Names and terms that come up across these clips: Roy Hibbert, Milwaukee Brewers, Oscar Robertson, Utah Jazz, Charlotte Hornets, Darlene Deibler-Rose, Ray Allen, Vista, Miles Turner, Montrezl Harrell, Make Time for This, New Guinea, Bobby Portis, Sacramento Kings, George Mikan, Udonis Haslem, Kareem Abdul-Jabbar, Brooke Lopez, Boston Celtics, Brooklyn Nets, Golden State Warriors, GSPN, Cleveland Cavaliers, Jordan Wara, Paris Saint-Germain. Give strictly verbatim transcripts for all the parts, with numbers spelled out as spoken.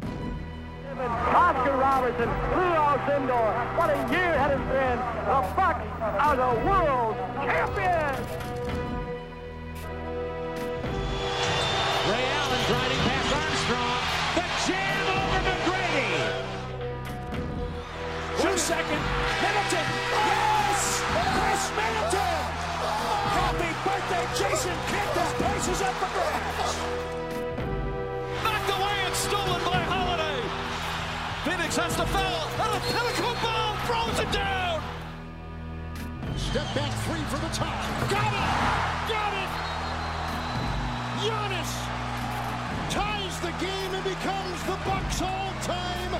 Oscar Robertson, Leo Sindor, what a year it has been. The Bucks are the world champions. Ray Allen driving past Armstrong. The jam over McGrady. Two second. Middleton. Yes! Chris Middleton. Happy birthday, Jason Kidd. This place is up for grabs. Stolen by Holiday. Phoenix has to foul, and a pinnacle ball throws it down. Step back three for the top. Got it! Got it! Giannis ties the game and becomes the Bucks' all-time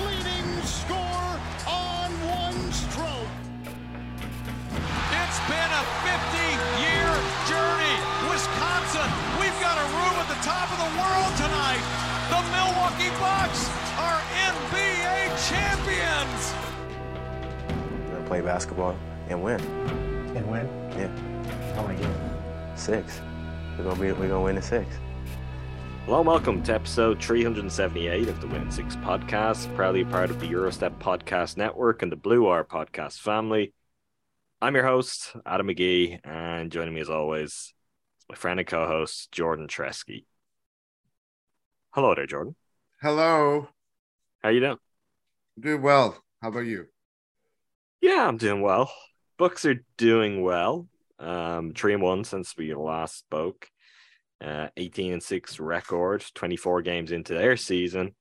leading scorer on one stroke. It's been a fifty-year journey. Wisconsin, we've got a room at the top of the world tonight. The Milwaukee Bucks are N B A champions. We're going to play basketball and win. And win? Yeah. How many games? Six. We're going to be, we're going to win in six. Hello and welcome to episode three hundred seventy-eight of the Win Six podcast, proudly part of the Eurostep Podcast Network and the Blue Wire podcast family. I'm your host, Adam McGee, and joining me as always is my friend and co-host, Jordan Tresky. Hello there, Jordan. Hello. How you doing? Doing well. How about you? Yeah, I'm doing well. Bucks are doing well. Um, three and one since we last spoke. Uh, eighteen and six record. Twenty-four games into their season.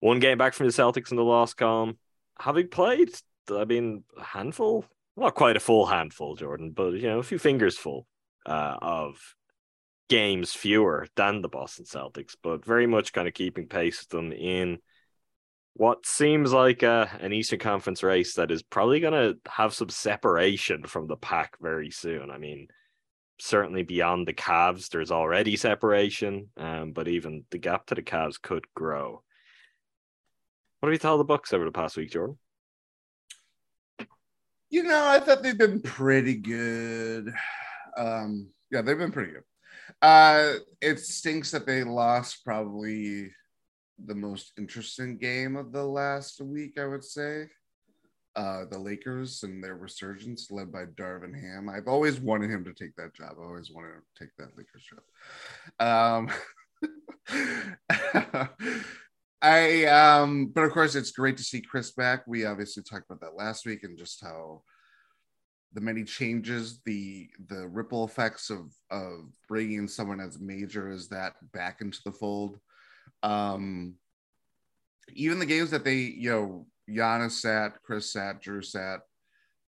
One game back from the Celtics in the loss column. Having played, I mean, a handful, not quite a full handful, Jordan, but you know, a few fingers full uh, of. games fewer than the Boston Celtics, but very much kind of keeping pace with them in what seems like a, an Eastern Conference race that is probably going to have some separation from the pack very soon. I mean, certainly beyond the Cavs, there's already separation, um, but even the gap to the Cavs could grow. What have you thought of the Bucks over the past week, Jordan? You know, I thought they've been pretty good. Um, yeah, they've been pretty good. Uh, it stinks that they lost probably the most interesting game of the last week, I would say. Uh, the Lakers and their resurgence led by Darvin Ham. I've always wanted him to take that job. I always wanted him to take that Lakers job. Um, I, um, but of course, it's great to see Chris back. We obviously talked about that last week and just how the many changes, the the ripple effects of of bringing someone as major as that back into the fold. Um, even the games that they, you know, Giannis sat, Chris sat, Drew sat,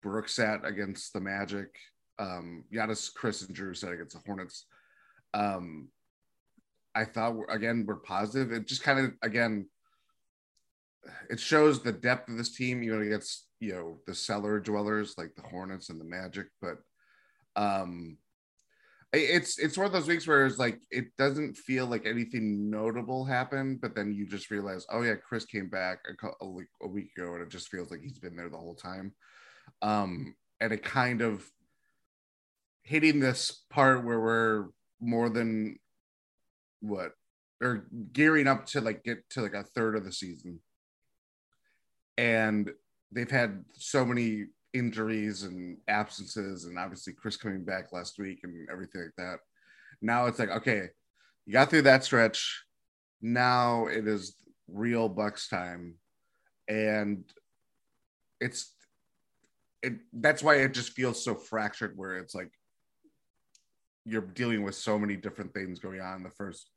Brooke sat against the Magic. Um, Giannis, Chris, and Drew sat against the Hornets. Um, I thought, again, we're positive. It just kind of, again, it shows the depth of this team, even against, you know, the cellar dwellers like the Hornets and the Magic. But um, it's it's one of those weeks where it's like it doesn't feel like anything notable happened, but then you just realize, oh yeah, Chris came back a, a, a week ago, and it just feels like he's been there the whole time. Um, and it kind of hitting this part where we're more than what or gearing up to like get to like a third of the season, and they've had so many injuries and absences, and obviously Chris coming back last week and everything like that. Now it's like, okay, you got through that stretch. now it is real Bucks time. And it's it that's why it just feels so fractured, where it's like you're dealing with so many different things going on in the first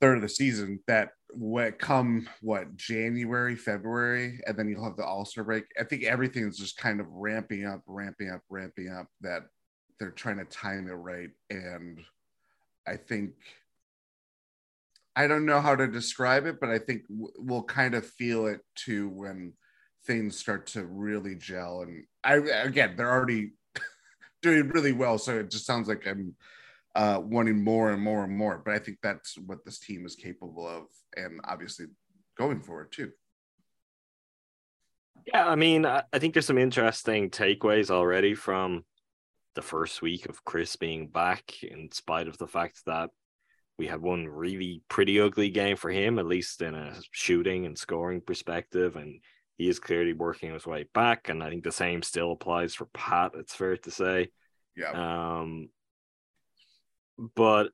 third of the season that what come what January, February, and then you'll have the All-Star break. I think everything's just kind of ramping up, ramping up, ramping up, that they're trying to time it right. And I think, I don't know how to describe it, but I think we'll kind of feel it too when things start to really gel. And I, again, they're already doing really well, so it just sounds like I'm uh, wanting more and more and more. But I think that's what this team is capable of, and obviously going for it too. Yeah, I mean, I think there's some interesting takeaways already from the first week of Chris being back, in spite of the fact that we had one really pretty ugly game for him, at least in a shooting and scoring perspective, and he is clearly working his way back. And I think the same still applies for Pat, it's fair to say. Yeah. Um, but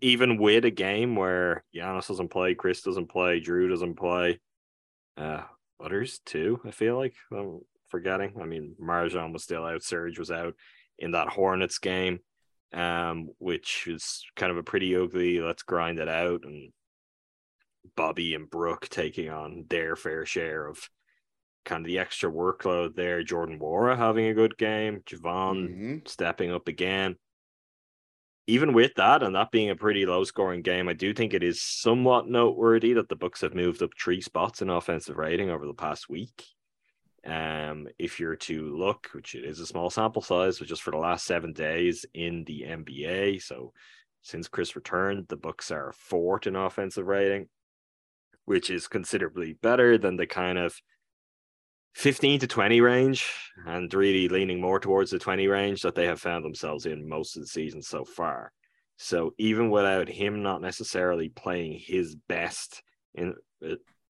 even with a game where Giannis doesn't play, Chris doesn't play, Drew doesn't play, uh, others too, I feel like I'm forgetting. I mean, Marjan was still out, Serge was out in that Hornets game, um, which is kind of a pretty ugly, let's grind it out, and Bobby and Brooke taking on their fair share of kind of the extra workload there. Jordan Wara having a good game, Javon mm-hmm. stepping up again. Even with that, and that being a pretty low-scoring game, I do think it is somewhat noteworthy that the Bucks have moved up three spots in offensive rating over the past week. Um, if you're to look, which it is a small sample size, but just for the last seven days in the N B A, so since Chris returned, the Bucks are fourth in offensive rating, which is considerably better than the kind of fifteen to twenty range, and really leaning more towards the twenty range that they have found themselves in most of the season so far. So even without him not necessarily playing his best in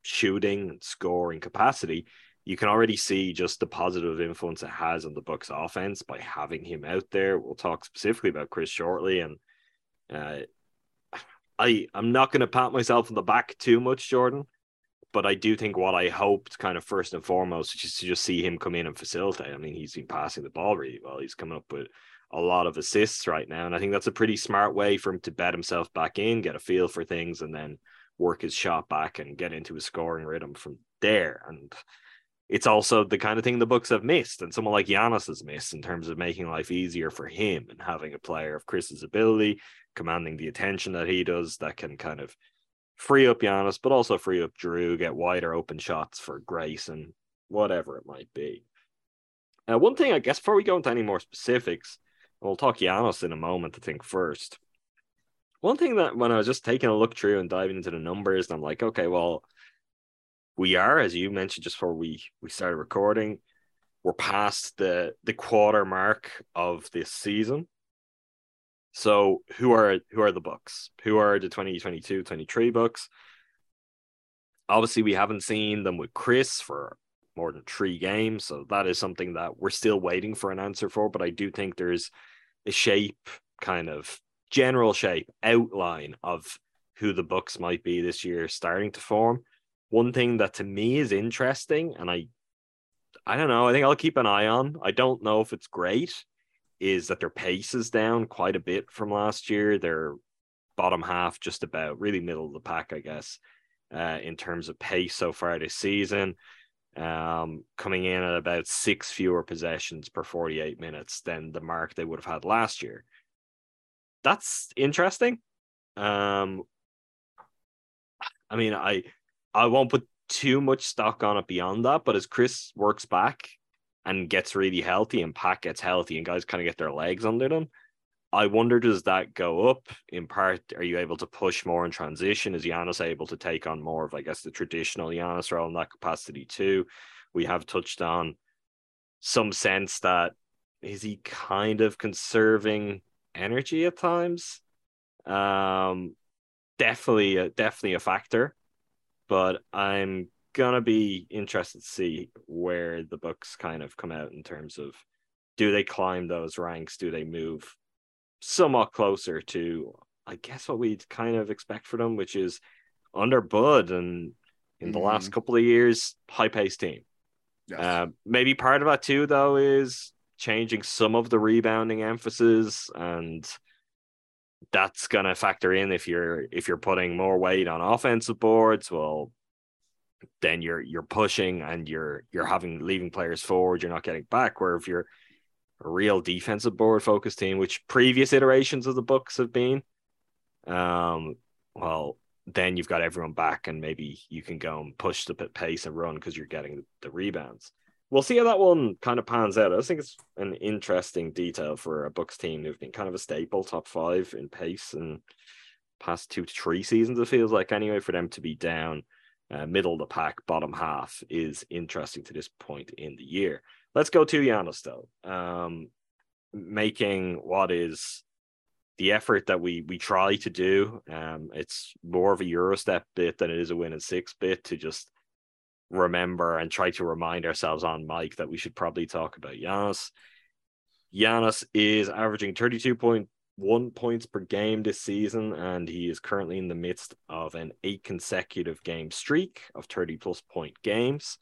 shooting and scoring capacity, you can already see just the positive influence it has on the Bucks offense by having him out there. We'll talk specifically about Chris shortly, and uh, I, I'm not going to pat myself on the back too much, Jordan, but I do think what I hoped kind of first and foremost is to just see him come in and facilitate. I mean, he's been passing the ball really well. He's coming up with a lot of assists right now, and I think that's a pretty smart way for him to bed himself back in, get a feel for things, and then work his shot back and get into a scoring rhythm from there. And it's also the kind of thing the Bucks have missed, and someone like Giannis has missed, in terms of making life easier for him and having a player of Chris's ability, commanding the attention that he does, that can kind of free up Giannis, but also free up Drew, get wider open shots for Grayson, whatever it might be. Now, one thing, I guess, before we go into any more specifics, and we'll talk Giannis in a moment, I think first. One thing that when I was just taking a look through and diving into the numbers, and I'm like, okay, well, we are, as you mentioned just before we, we started recording, we're past the, the quarter mark of this season. So who are who are the Bucks? Who are the twenty twenty-two twenty-three Bucks? Obviously, we haven't seen them with Chris for more than three games, so that is something that we're still waiting for an answer for, but I do think there's a shape, kind of general shape, outline of who the Bucks might be this year starting to form. One thing that to me is interesting, and I I don't know, I think I'll keep an eye on, I don't know if it's great, is that their pace is down quite a bit from last year. Their bottom half, just about, really middle of the pack, I guess, uh, in terms of pace so far this season, um, coming in at about six fewer possessions per forty-eight minutes than the mark they would have had last year. That's interesting. Um, I mean, I... I won't put too much stock on it beyond that, but as Chris works back and gets really healthy, and Pat gets healthy, and guys kind of get their legs under them, I wonder, does that go up? In part, are you able to push more in transition? Is Giannis able to take on more of, I guess, the traditional Giannis role in that capacity too? We have touched on some sense that, is he kind of conserving energy at times? Um, definitely, a, definitely a factor. But I'm going to be interested to see where the Bucks kind of come out in terms of, do they climb those ranks? Do they move somewhat closer to I guess what we'd kind of expect for them, which is under Bud and in the mm-hmm. last couple of years, high-paced team. Yes. Uh, maybe part of that too, though, is changing some of the rebounding emphasis, and that's going to factor in if you're if you're putting more weight on offensive boards. Well, then you're you're pushing and you're you're having leaving players forward. You're not getting back. Where if you're a real defensive board focused team, which previous iterations of the Bucks have been, um, well, then you've got everyone back and maybe you can go and push the pace and run because you're getting the rebounds. We'll see how that one kind of pans out. I think it's an interesting detail for a Bucks team who've been kind of a staple top five in pace and past two to three seasons, it feels like anyway, for them to be down uh, middle of the pack, bottom half is interesting to this point in the year. Let's go to Giannis though. Um, making what is the effort that we we try to do, um, it's more of a Eurostep bit than it is a win and six bit, to just remember and try to remind ourselves on mic that we should probably talk about Giannis. Giannis is averaging thirty-two point one points per game this season, and he is currently in the midst of an eight consecutive game streak of thirty-plus point games.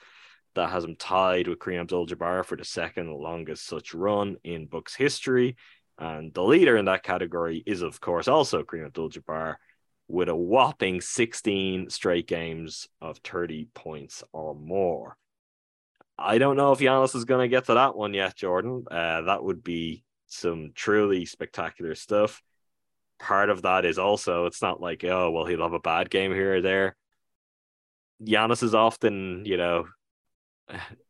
That has him tied with Kareem Abdul-Jabbar for the second longest such run in Bucks history. And the leader in that category is, of course, also Kareem Abdul-Jabbar with a whopping sixteen straight games of thirty points or more. I don't know if Giannis is going to get to that one yet, Jordan. Uh, that would be some truly spectacular stuff. Part of that is also, it's not like, oh, well, he'll have a bad game here or there. Giannis is often, you know,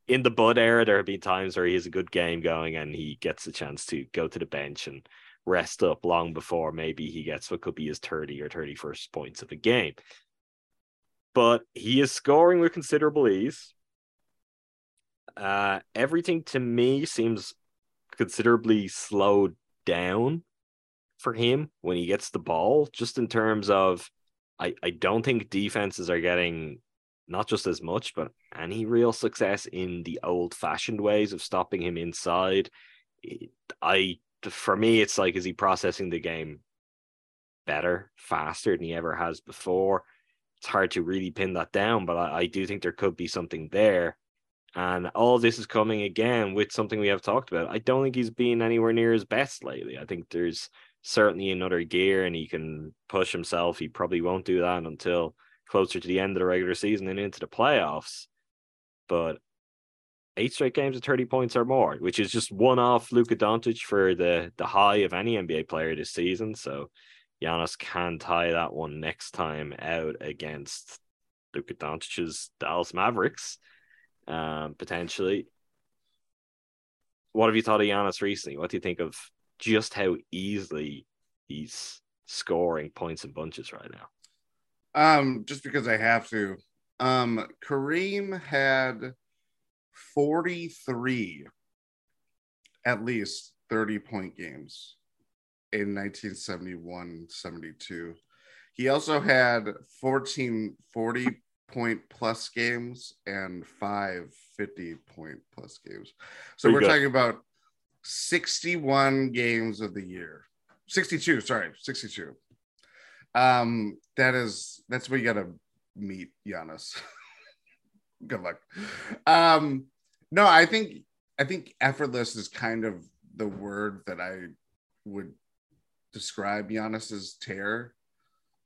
in the Bud era, there have been times where he has a good game going and he gets a chance to go to the bench and rest up long before maybe he gets what could be his thirty or thirty-first points of a game. But he is scoring with considerable ease. Uh, everything to me seems considerably slowed down for him when he gets the ball, just in terms of I, I don't think defenses are getting not just as much, but any real success in the old-fashioned ways of stopping him inside. I, for me, it's like, is he processing the game better, faster than he ever has before? It's hard to really pin that down, but I, I do think there could be something there. And all this is coming again with something we have talked about. I don't think he's been anywhere near his best lately. I think there's certainly another gear and he can push himself. He probably won't do that until closer to the end of the regular season and into the playoffs. But eight straight games of thirty points or more, which is just one off Luka Doncic for the, the high of any N B A player this season. So Giannis can tie that one next time out against Luka Doncic's Dallas Mavericks, um, potentially. What have you thought of Giannis recently? What do you think of just how easily he's scoring points in bunches right now? Um, just because I have to. Um, Kareem had forty-three at least thirty-point games in nineteen seventy-one seventy-two. He also had fourteen forty-point-plus games and five fifty-point-plus games. So we're good. Talking about sixty-one games of the year. sixty-two, sorry, sixty-two. Um, that is, that's where you got to meet Giannis. Good luck. Um, no, I think, I think effortless is kind of the word that I would describe Giannis's tear,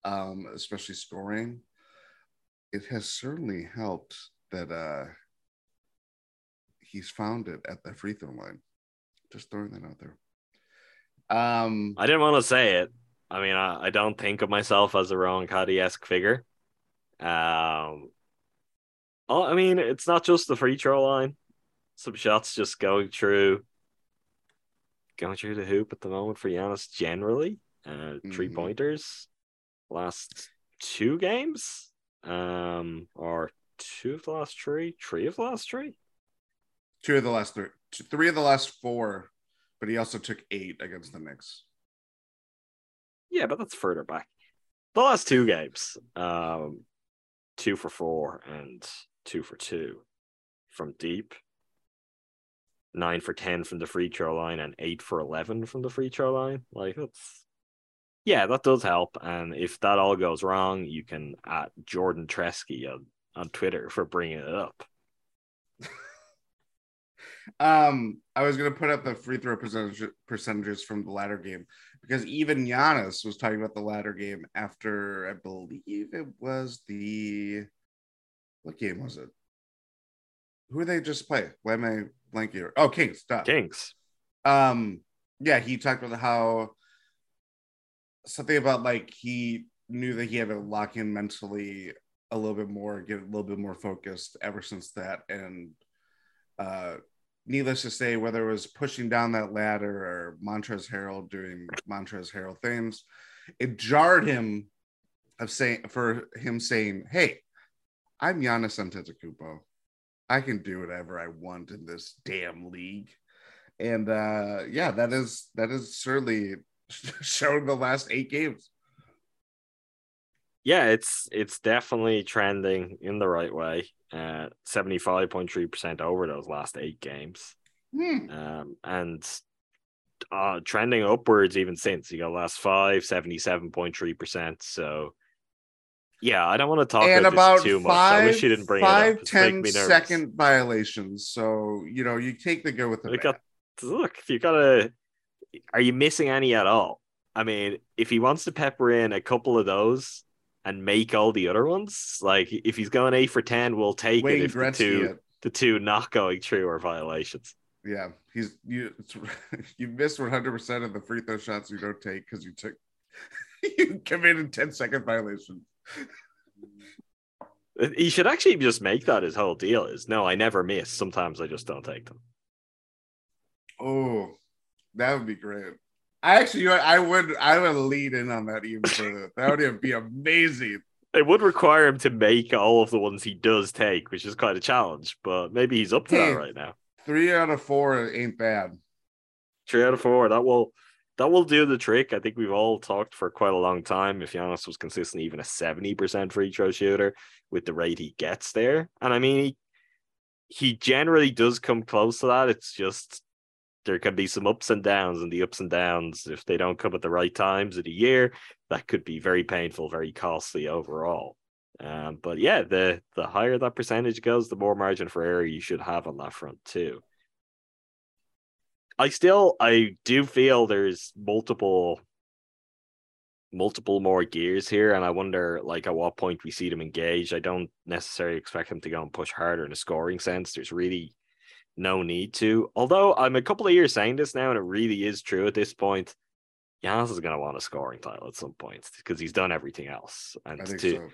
um, especially scoring. It has certainly helped that, uh, he's found it at the free throw line. Just throwing that out there. Um, I didn't want to say it. I mean, I, I don't think of myself as a Roncadie-esque figure. Um, oh, I mean, it's not just the free throw line. Some shots just going through, going through the hoop at the moment for Giannis generally. Uh, mm-hmm. Three-pointers last two games? Um, or two of the last three? Three of the last three? Two of the last three. Three of the last four, but he also took eight against the Knicks. Yeah, but that's further back. The last two games, um, two for four and two for two from deep, nine for ten from the free throw line and eight for eleven from the free throw line. Like, that's yeah, that does help. And if that all goes wrong, you can at Jordan Tresky on, on Twitter for bringing it up. um, I was going to put up the free throw percentage, percentages from the latter game, because even Giannis was talking about the latter game after, I believe it was the, what game was it? Who did they just play? Why am I blanking here? Oh, Kings. Duh. Kings. Um, yeah, he talked about how something about like he knew that he had to lock in mentally a little bit more, get a little bit more focused ever since that. And uh, needless to say, whether it was pushing down that ladder or Montrezl Harrell doing Montrezl Harrell things, it jarred him of saying for him saying, "Hey, I'm Giannis Antetokounmpo. I can do whatever I want in this damn league." And uh, yeah, that is that is certainly shown the last eight games. Yeah, it's it's definitely trending in the right way. Uh, seventy-five point three percent over those last eight games. Hmm. Um, and uh, trending upwards even since. You got last five, seventy-seven point three percent. So yeah, I don't want to talk and about this too five, much. I wish you didn't bring five, it up. It's ten second violations. So, you know, you take the go with the got, look, you got to, are you missing any at all? I mean, if he wants to pepper in a couple of those and make all the other ones, like if he's going eight for ten, we'll take Wayne it if Gretzky the two, it. the two not going through are violations. Yeah, he's you. You missed one hundred percent of the free throw shots you don't take because you took you committed ten second violations. He should actually just make that his whole deal. Is no, I never miss. Sometimes I just don't take them. Oh, that would be great. I actually, you know, I would, I would lead in on that even further. That would be amazing. It would require him to make all of the ones he does take, which is quite a challenge. But maybe he's up to hey, that right now. Three out of four ain't bad. Three out of four. That will. That will do the trick. I think we've all talked for quite a long time. If Giannis was consistently even a seventy percent free throw shooter with the rate he gets there. And I mean, he, he generally does come close to that. It's just there can be some ups and downs, and the ups and downs, if they don't come at the right times of the year, that could be very painful, very costly overall. Um, but yeah, the, the higher that percentage goes, the more margin for error you should have on that front too. I still, I do feel there's multiple, multiple more gears here. And I wonder, like, at what point we see them engaged. I don't necessarily expect them to go and push harder in a scoring sense. There's really no need to. Although I'm a couple of years saying this now, and it really is true at this point. Giannis is going to want a scoring title at some point because he's done everything else. And to so.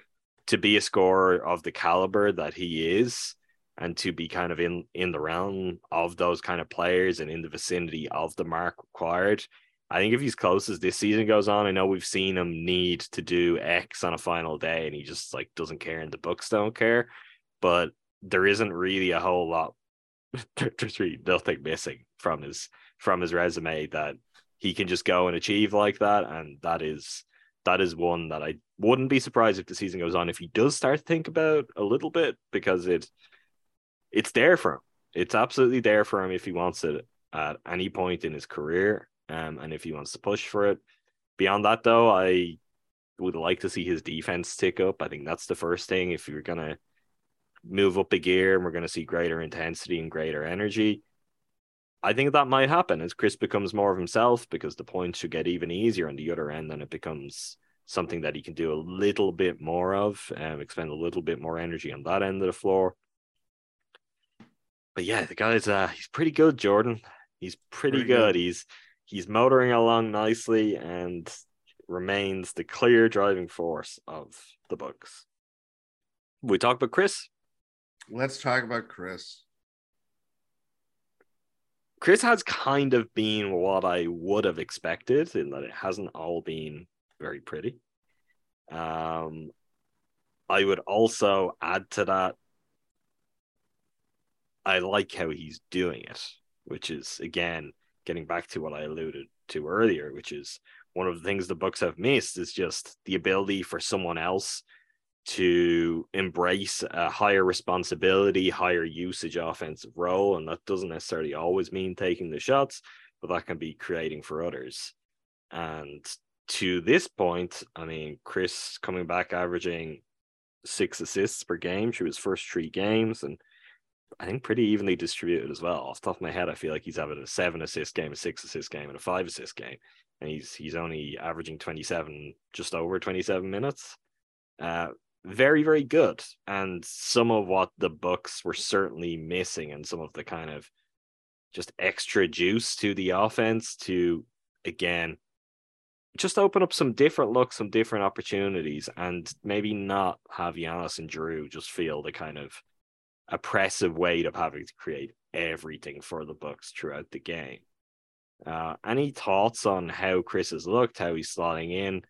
to be a scorer of the caliber that he is, and to be kind of in, in the realm of those kind of players and in the vicinity of the mark required, I think if he's close as this season goes on, I know we've seen him need to do X on a final day and he just like doesn't care and the books don't care, but there isn't really a whole lot. There's really nothing missing from his, from his resume that he can just go and achieve like that. And that is, that is one that I wouldn't be surprised if the season goes on, if he does start to think about a little bit, because it, It's there for him. It's absolutely there for him if he wants it at any point in his career, um, and if he wants to push for it. Beyond that, though, I would like to see his defense tick up. I think that's the first thing. If you're going to move up a gear and we're going to see greater intensity and greater energy, I think that might happen as Chris becomes more of himself, because the points should get even easier on the other end, and it becomes something that he can do a little bit more of, um, expend a little bit more energy on that end of the floor. But yeah, the guy's uh, he's pretty good, Jordan. He's pretty, pretty good. good. He's he's motoring along nicely and remains the clear driving force of the Bucks. We talk about Chris. Let's talk about Chris. Chris has kind of been what I would have expected, in that it hasn't all been very pretty. Um, I would also add to that, I like how he's doing it, which is, again, getting back to what I alluded to earlier, which is one of the things the Bucks have missed is just the ability for someone else to embrace a higher responsibility, higher usage offensive role. And that doesn't necessarily always mean taking the shots, but that can be creating for others. And to this point, I mean, Chris coming back averaging six assists per game through his first three games, and I think pretty evenly distributed as well. Off the top of my head, I feel like he's having a seven assist game, a six assist game, and a five assist game, and he's he's only averaging twenty-seven, just over twenty-seven minutes. Uh, very, very good, and some of what the Bucks were certainly missing, and some of the kind of just extra juice to the offense to, again, just open up some different looks, some different opportunities, and maybe not have Giannis and Drew just feel the kind of oppressive weight of having to create everything for the Bucks throughout the game. Uh, any thoughts on how Chris has looked, how he's slotting in?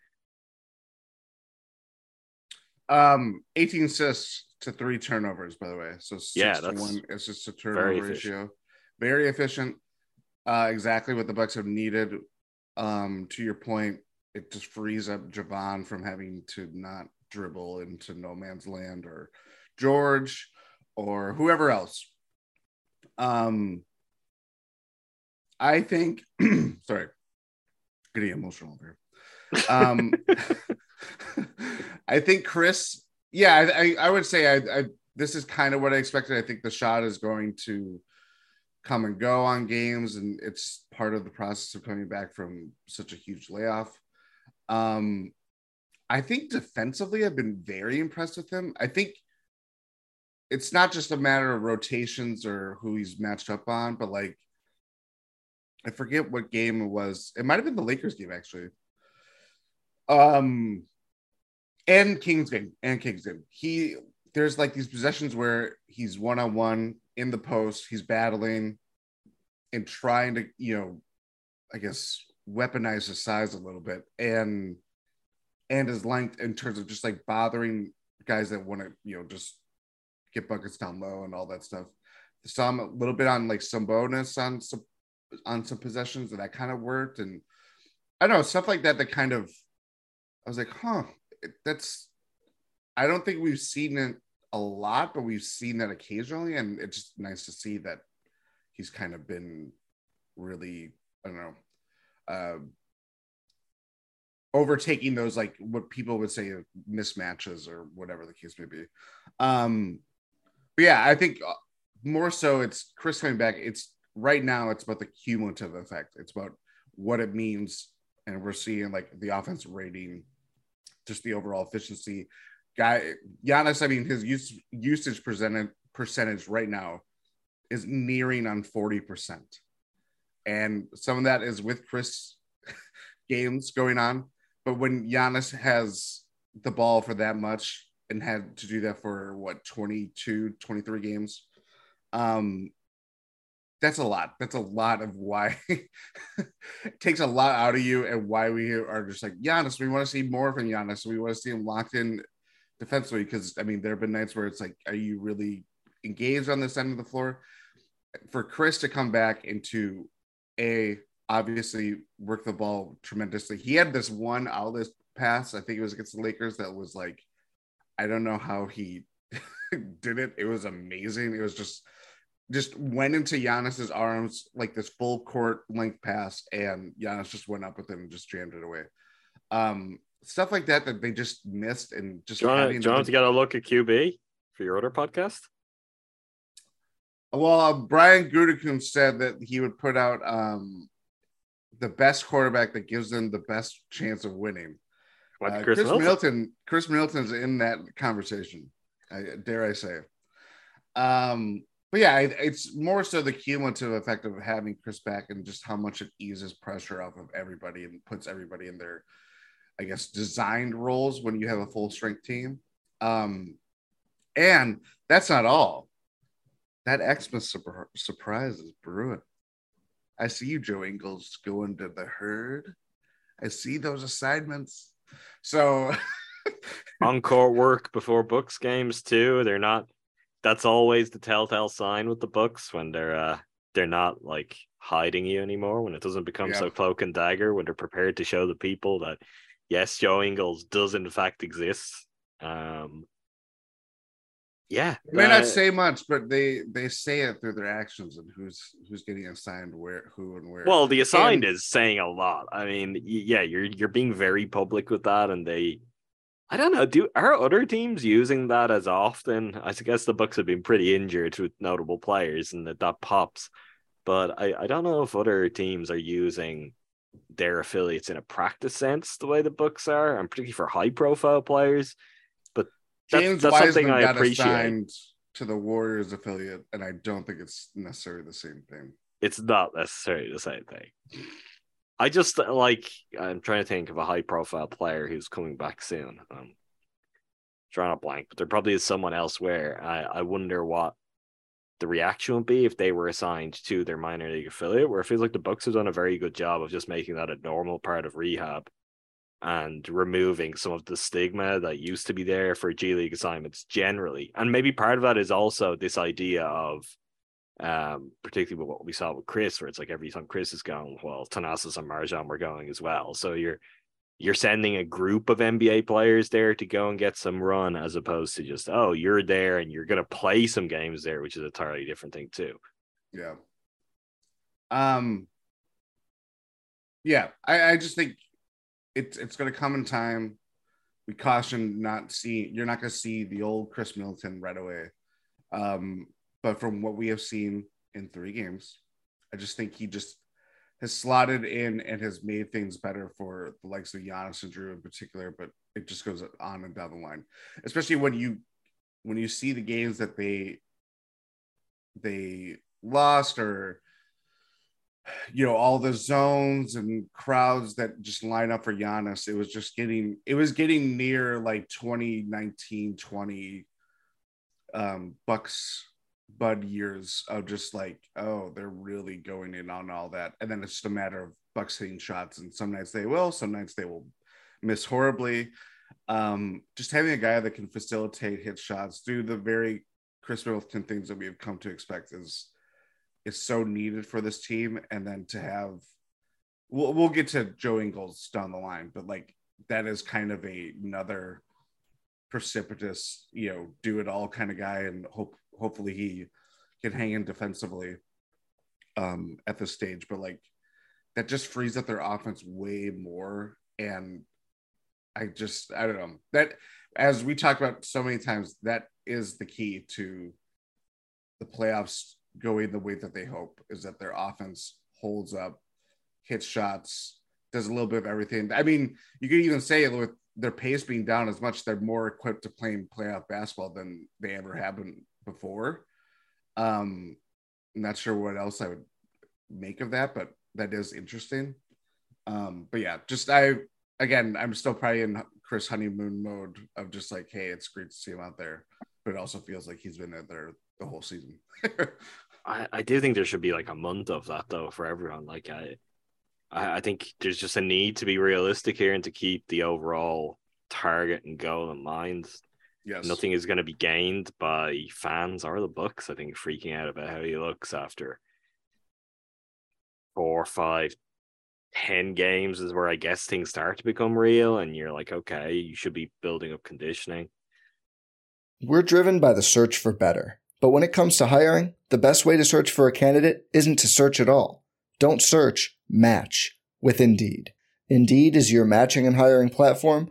Um, eighteen assists to three turnovers, by the way. So six yeah, that's to one assists to turnover very ratio. Very efficient. Uh, exactly what the Bucks have needed. Um, to your point, it just frees up Javon from having to not dribble into no man's land, or George or whoever else. Um, I think, sorry, getting emotional here. Um, I think Chris, yeah, I, I, I would say I, I, this is kind of what I expected. I think the shot is going to come and go on games, and it's part of the process of coming back from such a huge layoff. Um, I think defensively, I've been very impressed with him. I think it's not just a matter of rotations or who he's matched up on, but like, I forget what game it was. It might've been the Lakers game, actually. Um, and Kings game and Kings game. He, there's like these possessions where he's one-on-one in the post, he's battling and trying to, you know, I guess weaponize his size a little bit and and his length in terms of just like bothering guys that want to, you know, just get buckets down low and all that stuff. So I'm a little bit on like some bonus on some on some possessions that I kind of worked, and I don't know, stuff like that that kind of, I was like, huh, that's, I don't think we've seen it a lot, but we've seen that occasionally, and it's just nice to see that he's kind of been really, I don't know, uh, overtaking those, like what people would say mismatches or whatever the case may be. Um, but yeah, I think more so it's Chris coming back. It's right now, it's about the cumulative effect. It's about what it means. And we're seeing like the offense rating, just the overall efficiency. Guy Giannis, I mean, his use, usage percentage percentage right now is nearing on forty percent, and some of that is with Chris games going on. But when Giannis has the ball for that much and had to do that for what, twenty-two, twenty-three games, um, that's a lot. That's a lot of why it takes a lot out of you, and why we are just like Giannis. We want to see more from Giannis. We want to see him locked in defensively, because I mean, there have been nights where it's like, are you really engaged on this end of the floor? For Chris to come back and to a obviously work the ball tremendously. He had this one outlet pass, I think it was against the Lakers, that was like, I don't know how he did it. It was amazing. It was just just went into Giannis's arms, like this full court length pass, and Giannis just went up with him and just jammed it away. Um, Stuff like that that they just missed, and just. Do you want to get a look at Q B for your other podcast? Well, uh, Brian Gutekunst said that he would put out um, the best quarterback that gives them the best chance of winning. Like uh, Chris, Chris Middleton. Middleton. Chris Middleton's in that conversation. I, dare I say? Um, but yeah, it, it's more so the cumulative effect of having Chris back, and just how much it eases pressure off of everybody and puts everybody in their, I guess, designed roles when you have a full strength team. Um, and that's not all. That Xmas sur- surprise is brewing. I see you, Joe Ingles, going to the herd. I see those assignments. So encore work before Bucks games too. They're not, that's always the telltale sign with the Bucks when they're, uh, they're not like hiding you anymore, when it doesn't become yeah. so cloak and dagger, when they're prepared to show the people that, yes, Joe Ingles does in fact exist. Um, Yeah. They may uh, not say much, but they, they say it through their actions and who's who's getting assigned where, who and where. Well, the assigned and, is saying a lot. I mean, yeah, you're you're being very public with that, and they I don't know, do are other teams using that as often? I guess the Bucks have been pretty injured with notable players and that, that pops. But I, I don't know if other teams are using their affiliates in a practice sense the way the Bucks are, and particularly for high profile players. But that's, James that's something I got appreciate assigned to the Warriors affiliate, and I don't think it's necessarily the same thing. It's not necessarily the same thing. I just like I'm trying to think of a high profile player who's coming back soon. I'm drawing a blank, but there probably is someone elsewhere. I, I wonder what the reaction would be if they were assigned to their minor league affiliate, where it feels like the Bucks have done a very good job of just making that a normal part of rehab and removing some of the stigma that used to be there for G League assignments generally. And maybe part of that is also this idea of um particularly what we saw with Chris, where it's like every time Chris is going, well, Thanasis and Marjan were going as well. So you're you're sending a group of N B A players there to go and get some run, as opposed to just, oh, you're there and you're going to play some games there, which is a entirely different thing too. Yeah. Um. Yeah, I, I just think it's it's going to come in time. We caution not seeing, you're not going to see the old Chris Middleton right away. Um, but from what we have seen in three games, I just think he just has slotted in and has made things better for the likes of Giannis and Drew in particular, but it just goes on and down the line, especially when you when you see the games that they they lost, or you know, all the zones and crowds that just line up for Giannis. It was just getting it was getting near like twenty nineteen twenty um, Bucks Bud years of just like, oh, they're really going in on all that. And then it's just a matter of Bucks hitting shots, and some nights they will, some nights they will miss horribly. Um, just having a guy that can facilitate hit shots, do the very Chris Middleton things that we have come to expect is is so needed for this team. And then to have, we'll, we'll get to Joe Ingles down the line, but like that is kind of a, another precipitous, you know, do it all kind of guy, and hope hopefully he can hang in defensively um, at this stage. But like that just frees up their offense way more. And I just, I don't know that, as we talked about so many times, that is the key to the playoffs going the way that they hope, is that their offense holds up, hits shots, does a little bit of everything. I mean, you could even say with their pace being down as much, they're more equipped to playing playoff basketball than they ever have been before. Um, I'm not sure what else I would make of that, but that is interesting. Um, but yeah, just I again, I'm still probably in Chris honeymoon mode of just like, hey, it's great to see him out there, but it also feels like he's been out there the whole season. I, I do think there should be like a month of that though for everyone. Like I, I think there's just a need to be realistic here and to keep the overall target and goal in mind. Yes. Nothing is going to be gained by fans or the Bucks, I think, freaking out about how he looks after four, five, ten games is where I guess things start to become real. And you're like, okay, you should be building up conditioning. We're driven by the search for better. But when it comes to hiring, the best way to search for a candidate isn't to search at all. Don't search, match with Indeed. Indeed is your matching and hiring platform,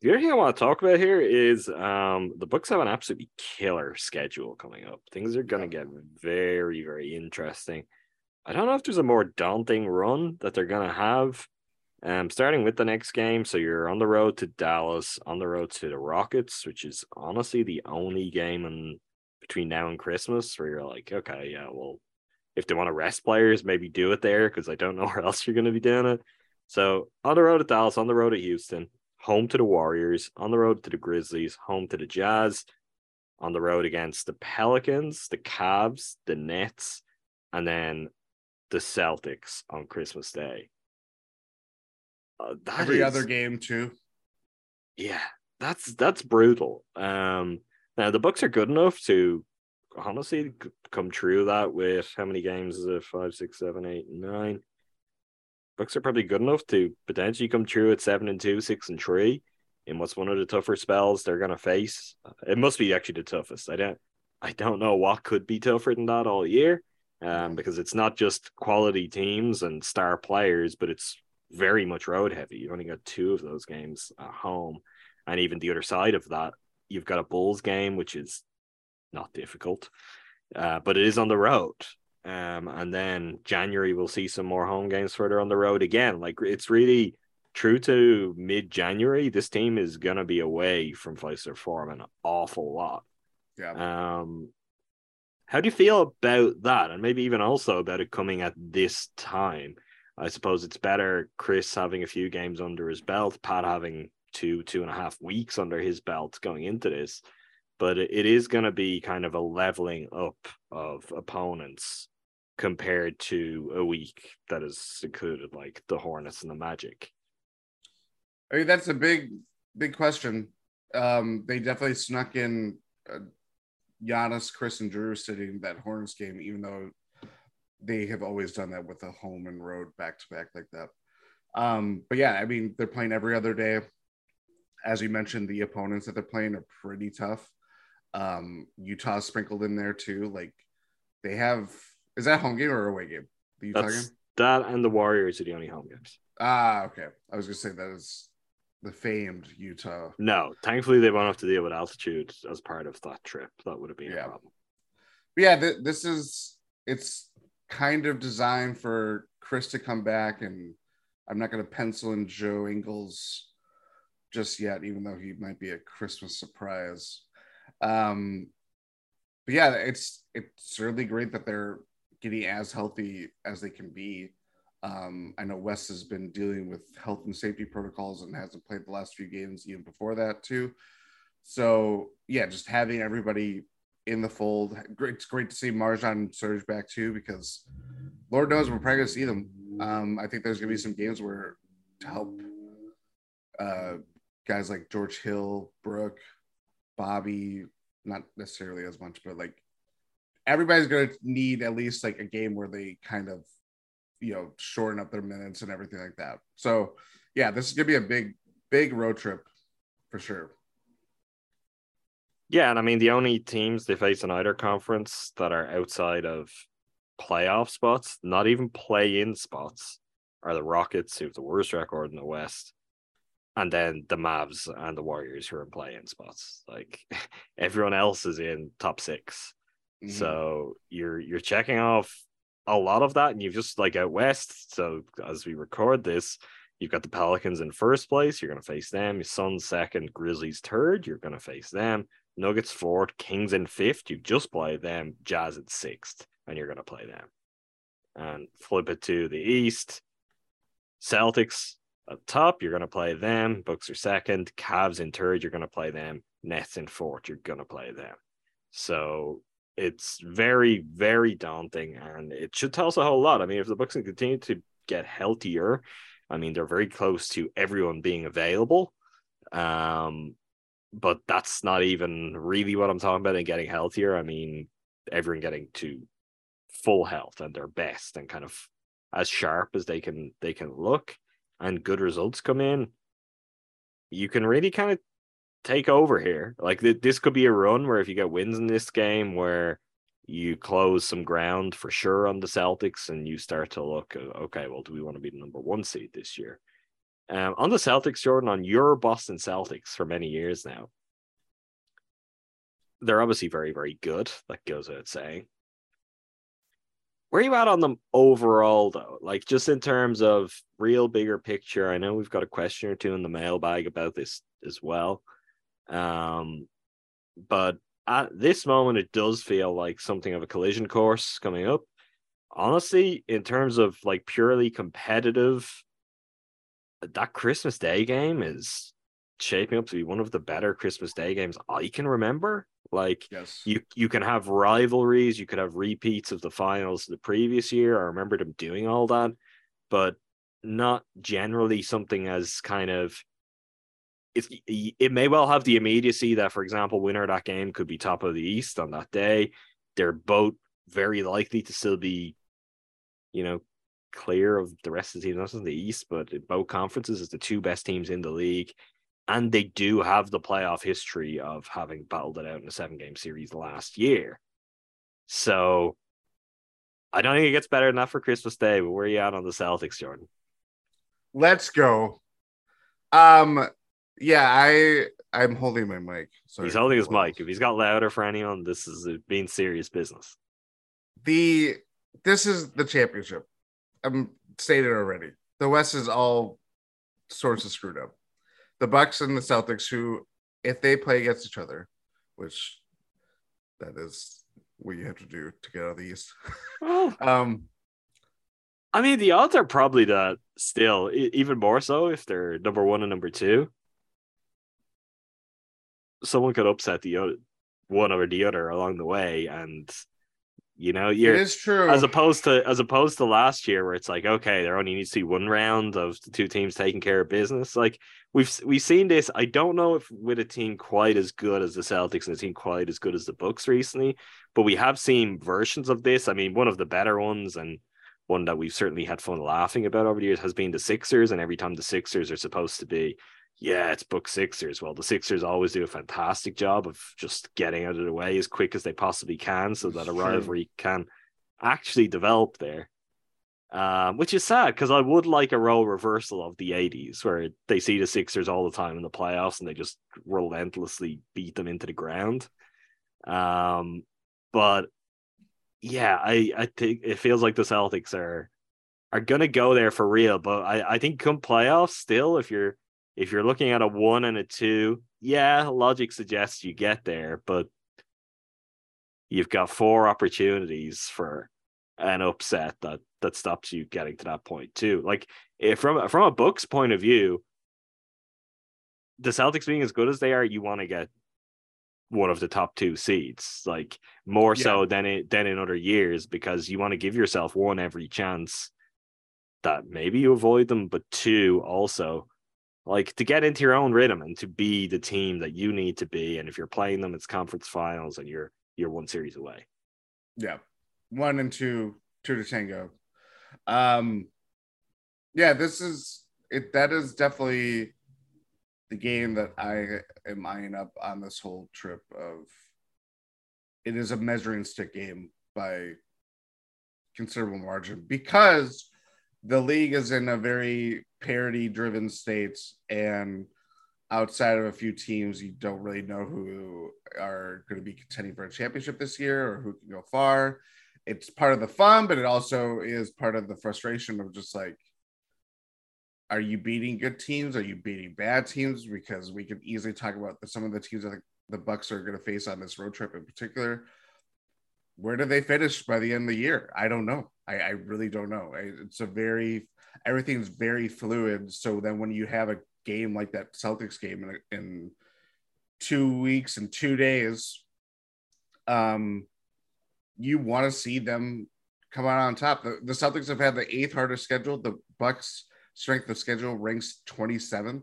The other thing I want to talk about here is um, the Bucks have an absolutely killer schedule coming up. Things are going to get very, very interesting. I don't know if there's a more daunting run that they're going to have, um, starting with the next game. So you're on the road to Dallas, on the road to the Rockets, which is honestly the only game in between now and Christmas where you're like, okay, yeah, well, if they want to rest players, maybe do it there because I don't know where else you're going to be doing it. So on the road to Dallas, on the road to Houston, home to the Warriors, on the road to the Grizzlies, home to the Jazz, on the road against the Pelicans, the Cavs, the Nets, and then the Celtics on Christmas Day. Uh, Every is, other game too. Yeah, that's that's brutal. Um, now the Bucks are good enough to honestly come true that with how many games is it? Five, six, seven, eight, nine. Bucks are probably good enough to potentially come true at seven and two, six and three, in what's one of the tougher spells they're gonna face. It must be actually the toughest. I don't, I don't know what could be tougher than that all year, um, because it's not just quality teams and star players, but it's very much road heavy. You've only got two of those games at home, and even the other side of that, you've got a Bulls game, which is not difficult, uh, but it is on the road. Um, and then January, we'll see some more home games further on the road again. Like, it's really true to mid-January. This team is going to be away from Fiserv Forum an awful lot. Yeah. Um, how do you feel about that? And maybe even also about it coming at this time. I suppose it's better Chris having a few games under his belt, Pat having two, two and a half weeks under his belt going into this. But it is going to be kind of a leveling up of opponents compared to a week that is included, like the Hornets and the Magic. I mean, that's a big, big question. Um, they definitely snuck in uh, Giannis, Chris, and Drew sitting that Hornets game, even though they have always done that with a home and road back-to-back like that. Um, but yeah, I mean, they're playing every other day. As you mentioned, the opponents that they're playing are pretty tough. Um, Utah sprinkled in there too. Like, they have, is that home game or away game? The Utah That's, game? That and the Warriors are the only home games. Ah, okay. I was going to say that is the famed Utah. No, thankfully they won't have to deal with altitude as part of that trip. That would have been yeah. a problem. But yeah, th- this is, it's kind of designed for Chris to come back, and I'm not going to pencil in Joe Ingles just yet, even though he might be a Christmas surprise. Um, but yeah, it's it's really great that they're getting as healthy as they can be. Um, I know Wes has been dealing with health and safety protocols and hasn't played the last few games even before that too. So yeah, just having everybody in the fold. Great, it's great to see Marjan and Serge back too, because Lord knows we're probably going to see them. Um, I think there's going to be some games where to help uh, guys like George Hill, Brooke, Bobby, not necessarily as much, but like everybody's going to need at least like a game where they kind of, you know, shorten up their minutes and everything like that. So yeah, this is going to be a big, big road trip for sure. Yeah. And I mean, the only teams they face in either conference that are outside of playoff spots, not even play-in spots, are the Rockets, who have the worst record in the West, and then the Mavs and the Warriors, who are in play-in spots. Like, everyone else is in top six. Mm-hmm. So you're you're checking off a lot of that, and you've just, like, out west. So as we record this, you've got the Pelicans in first place. You're going to face them. Your Suns second, Grizzlies third. You're going to face them. Nuggets fourth, Kings in fifth. You just played them. Jazz in sixth, and you're going to play them. And flip it to the east. Celtics up top, you're going to play them. Bucks are second. Cavs in third, you're going to play them. Nets in fourth, you're going to play them. So it's very, very daunting, and it should tell us a whole lot. I mean, if the Bucks can continue to get healthier, I mean, they're very close to everyone being available. Um, but that's not even really what I'm talking about in getting healthier. I mean, everyone getting to full health and their best and kind of as sharp as they can they can look, and good results come in, you can really kind of take over here. Like th- this could be a run where if you get wins in this game, where you close some ground for sure on the Celtics, and you start to look, okay, well, do we want to be the number one seed this year? Um, on the Celtics, Jordan, on your Boston Celtics for many years now, they're obviously very, very good. That goes without saying. Where are you at on them overall, though? Like, just in terms of real bigger picture, I know we've got a question or two in the mailbag about this as well. Um, but at this moment, it does feel like something of a collision course coming up. Honestly, in terms of like purely competitive, that Christmas Day game is shaping up to be one of the better Christmas Day games I can remember. Like, yes. you, you can have rivalries, you could have repeats of the finals the previous year. I remember them doing all that, but not generally something as kind of, it's, it may well have the immediacy that, for example, winner of that game could be top of the East on that day. They're both very likely to still be, you know, clear of the rest of the teams, not in the East, but in both conferences as the two best teams in the league. And they do have the playoff history of having battled it out in a seven-game series last year. So I don't think it gets better than that for Christmas Day, but where are you at on the Celtics, Jordan? Let's go. Um, yeah, I, I'm holding my mic. Sorry. He's holding his mic. If he's got louder for anyone, this is being serious business. The This is the championship. I'm stated already. The West is all sorts of screwed up. The Bucks and the Celtics, who, if they play against each other, which that is what you have to do to get out of the East. Well, um, I mean, the odds are probably that still, even more so if they're number one and number two. Someone could upset the other, one over the other along the way, and you know, you're, it is true. As opposed to as opposed to last year, where it's like, okay, there only needs to be one round of the two teams taking care of business. Like we've we've seen this. I don't know if with a team quite as good as the Celtics and a team quite as good as the Bucks recently, but we have seen versions of this. I mean, one of the better ones and one that we've certainly had fun laughing about over the years has been the Sixers. And every time the Sixers are supposed to be, yeah, it's Bucks Sixers. Well, the Sixers always do a fantastic job of just getting out of the way as quick as they possibly can so that a rivalry can actually develop there, um, which is sad because I would like a role reversal of the eighties where they see the Sixers all the time in the playoffs and they just relentlessly beat them into the ground. Um, but yeah, I, I think it feels like the Celtics are, are going to go there for real. But I, I think come playoffs still, if you're If you're looking at a one and a two, yeah, logic suggests you get there, but you've got four opportunities for an upset that, that stops you getting to that point too. Like if from, from a Bucks point of view, the Celtics being as good as they are, you want to get one of the top two seeds, like more yeah. so than it, than in other years, because you want to give yourself one every chance that maybe you avoid them, but two also, like to get into your own rhythm and to be the team that you need to be. And if you're playing them, it's conference finals and you're, you're one series away. Yeah. One and two, two to tango. Um, yeah, this is it. That is definitely the game that I am eyeing up on this whole trip of. It is a measuring stick game by considerable margin because the league is in a very parity driven states, and outside of a few teams, you don't really know who are going to be contending for a championship this year or who can go far. It's part of the fun, but it also is part of the frustration of just like, are you beating good teams? Are you beating bad teams? Because we could easily talk about some of the teams that the Bucks are going to face on this road trip in particular. Where do they finish by the end of the year? I don't know. I, I really don't know. I, it's a very, everything's very fluid. So then when you have a game like that Celtics game in, in two weeks and two days, um, you want to see them come out on top. The, the Celtics have had the eighth hardest schedule. The Bucks' strength of schedule ranks twenty-seventh.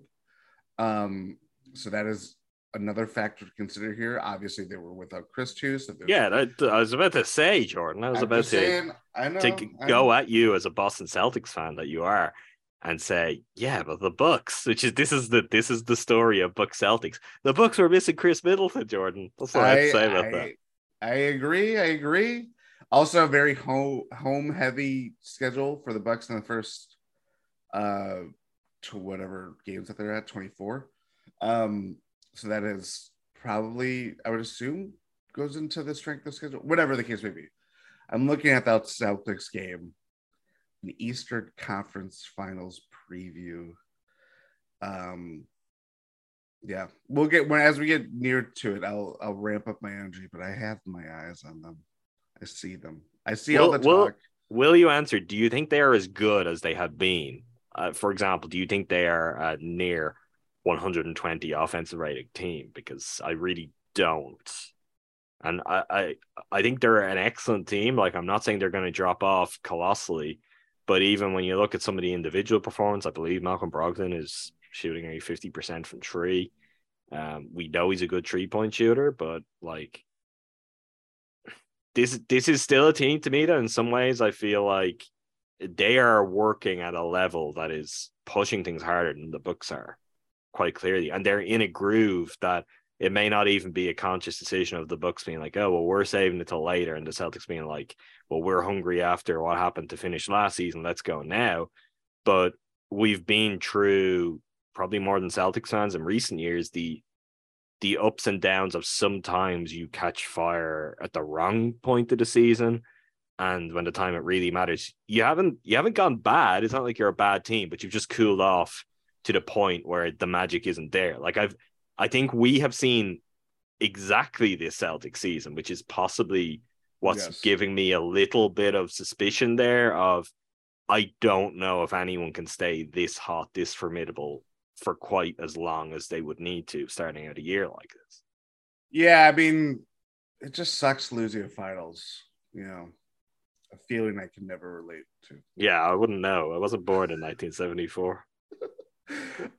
Um, so that is another factor to consider here. Obviously, they were without Chris too. So yeah, that, I was about to say, Jordan. I was I'm about to saying, I know, to I know. go at you as a Boston Celtics fan that you are. and say, yeah, but the Bucks, which is this is the this is the story of Bucks Celtics. The Bucks were missing Chris Middleton, Jordan. That's what I, I have to say about I, that. I agree. I agree. Also, very home home heavy schedule for the Bucks in the first uh to whatever games that they're at, twenty-four. Um, so that is probably, I would assume, goes into the strength of schedule, whatever the case may be. I'm looking at that Celtics game, an Eastern Conference Finals preview. Um, yeah, we'll get when as we get near to it, I'll I'll ramp up my energy, but I have my eyes on them. I see them. I see will, all the will, talk. Will you answer? Do you think they are as good as they have been? Uh, for example, do you think they are uh, near one hundred twenty offensive rating team? Because I really don't. And I, I, I think they're an excellent team. Like, I'm not saying they're going to drop off colossally, but even when you look at some of the individual performance, I believe Malcolm Brogdon is shooting a fifty percent from three. Um, we know he's a good three-point shooter, but like this, this is still a team to me that in some ways I feel like they are working at a level that is pushing things harder than the Bucks are, quite clearly. And they're in a groove that it may not even be a conscious decision of the Bucks being like, oh, well, we're saving it till later. And the Celtics being like, well, we're hungry after what happened to finish last season. Let's go now. But we've been through probably more than Celtics fans in recent years, the, the ups and downs of sometimes you catch fire at the wrong point of the season. And when the time it really matters, you haven't, you haven't gone bad. It's not like you're a bad team, but you've just cooled off to the point where the magic isn't there. Like I've, I think we have seen exactly this Celtic season, which is possibly what's yes. giving me a little bit of suspicion there of, I don't know if anyone can stay this hot, this formidable for quite as long as they would need to starting out a year like this. Yeah. I mean, it just sucks losing the finals, you know, a feeling I can never relate to. Yeah. I wouldn't know. I wasn't born in nineteen seventy-four.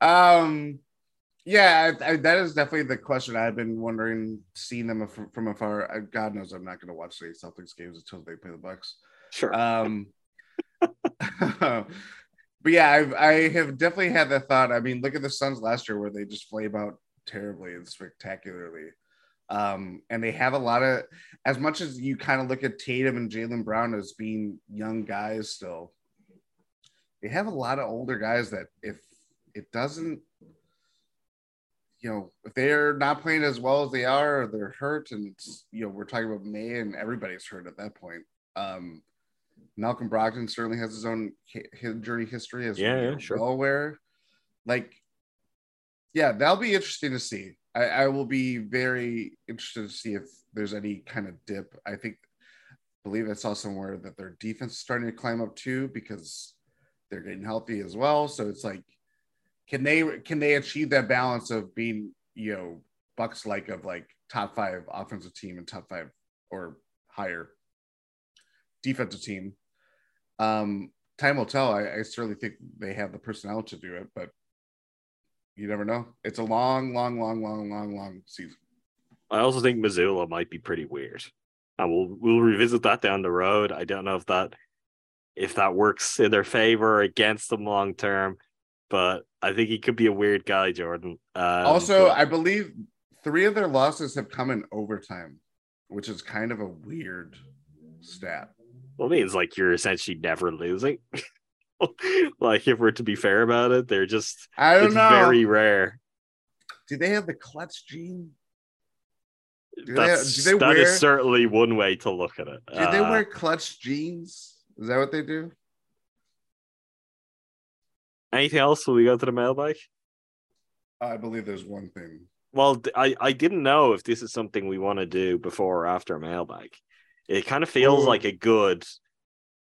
um, Yeah, I, I, that is definitely the question I've been wondering, seeing them from, from afar. I, God knows I'm not going to watch the Celtics games until they play the Bucks. Sure. Um, but yeah, I've, I have definitely had that thought. I mean, look at the Suns last year where they just flame out terribly and spectacularly. Um, and they have a lot of, as much as you kind of look at Tatum and Jaylen Brown as being young guys still, they have a lot of older guys that if it doesn't, you know, if they're not playing as well as they are, or they're hurt, and it's, you know, we're talking about May and everybody's hurt at that point. Um, Malcolm Brogdon certainly has his own injury history as yeah, well. Yeah, sure. Where, like, yeah, that'll be interesting to see. I, I will be very interested to see if there's any kind of dip. I think, I believe I saw somewhere that their defense is starting to climb up too because they're getting healthy as well. So it's like, Can they can they achieve that balance of being, you know, Bucks like of like top five offensive team and top five or higher defensive team? Um, time will tell. I, I certainly think they have the personnel to do it, but you never know. It's a long, long, long, long, long, long season. I also think Missoula might be pretty weird, and we'll we'll revisit that down the road. I don't know if that if that works in their favor or against them long term. But I think he could be a weird guy, Jordan. Um, also, but... I believe three of their losses have come in overtime, which is kind of a weird stat. Well, it means like you're essentially never losing. Like if we're to be fair about it, they're just I don't it's know. Very rare. Do they have the clutch gene? Do That's, they, do they that wear... is certainly one way to look at it. Do uh, they wear clutch jeans? Is that what they do? Anything else when we go to the mailbag? I believe there's one thing. Well, I, I didn't know if this is something we want to do before or after a mailbag. It kind of feels Ooh. Like a good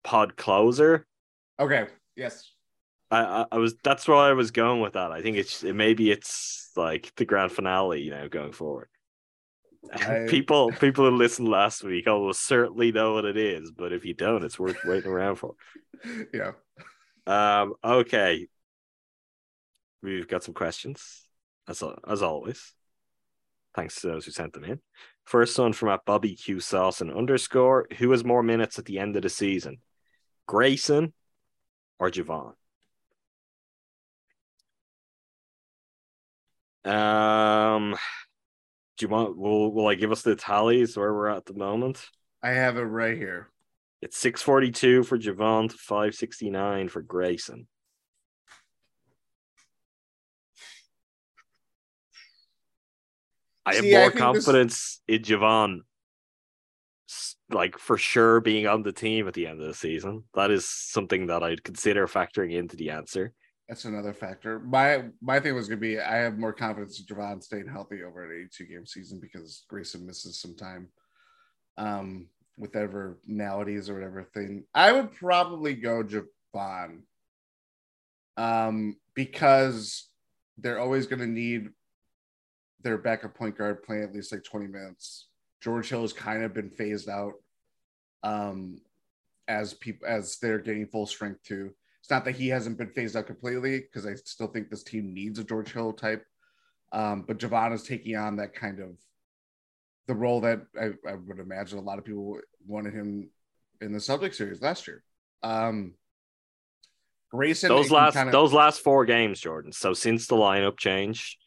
pod closer. Okay. Yes. I, I, I was. That's where I was going with that. I think it's it, maybe it's like the grand finale, you know, going forward. I... people people who listened last week almost certainly know what it is, but if you don't, it's worth waiting around for. Yeah. Um. Okay. We've got some questions, as, as always. Thanks to those who sent them in. First one from at Bobby Q Sauce and underscore. Who has more minutes at the end of the season? Grayson or Javon? Um, do you want? Will Will I give us the tallies where we're at the moment? I have it right here. It's six forty two for Javon to five sixty nine for Grayson. I have See, more I confidence this... in Javon, like for sure, being on the team at the end of the season. That is something that I'd consider factoring into the answer. That's another factor. My my thing was going to be I have more confidence in Javon staying healthy over an eighty-two game season because Grayson misses some time um, with whatever maladies or whatever thing. I would probably go Javon um, because they're always going to need their backup point guard playing at least like twenty minutes. George Hill has kind of been phased out um, as people as they're getting full strength too. It's not that he hasn't been phased out completely because I still think this team needs a George Hill type. Um, but Javon is taking on that kind of the role that I, I would imagine a lot of people wanted him in the Celtics series last year. Um, Grayson, those last kinda... those last four games, Jordan. So since the lineup change,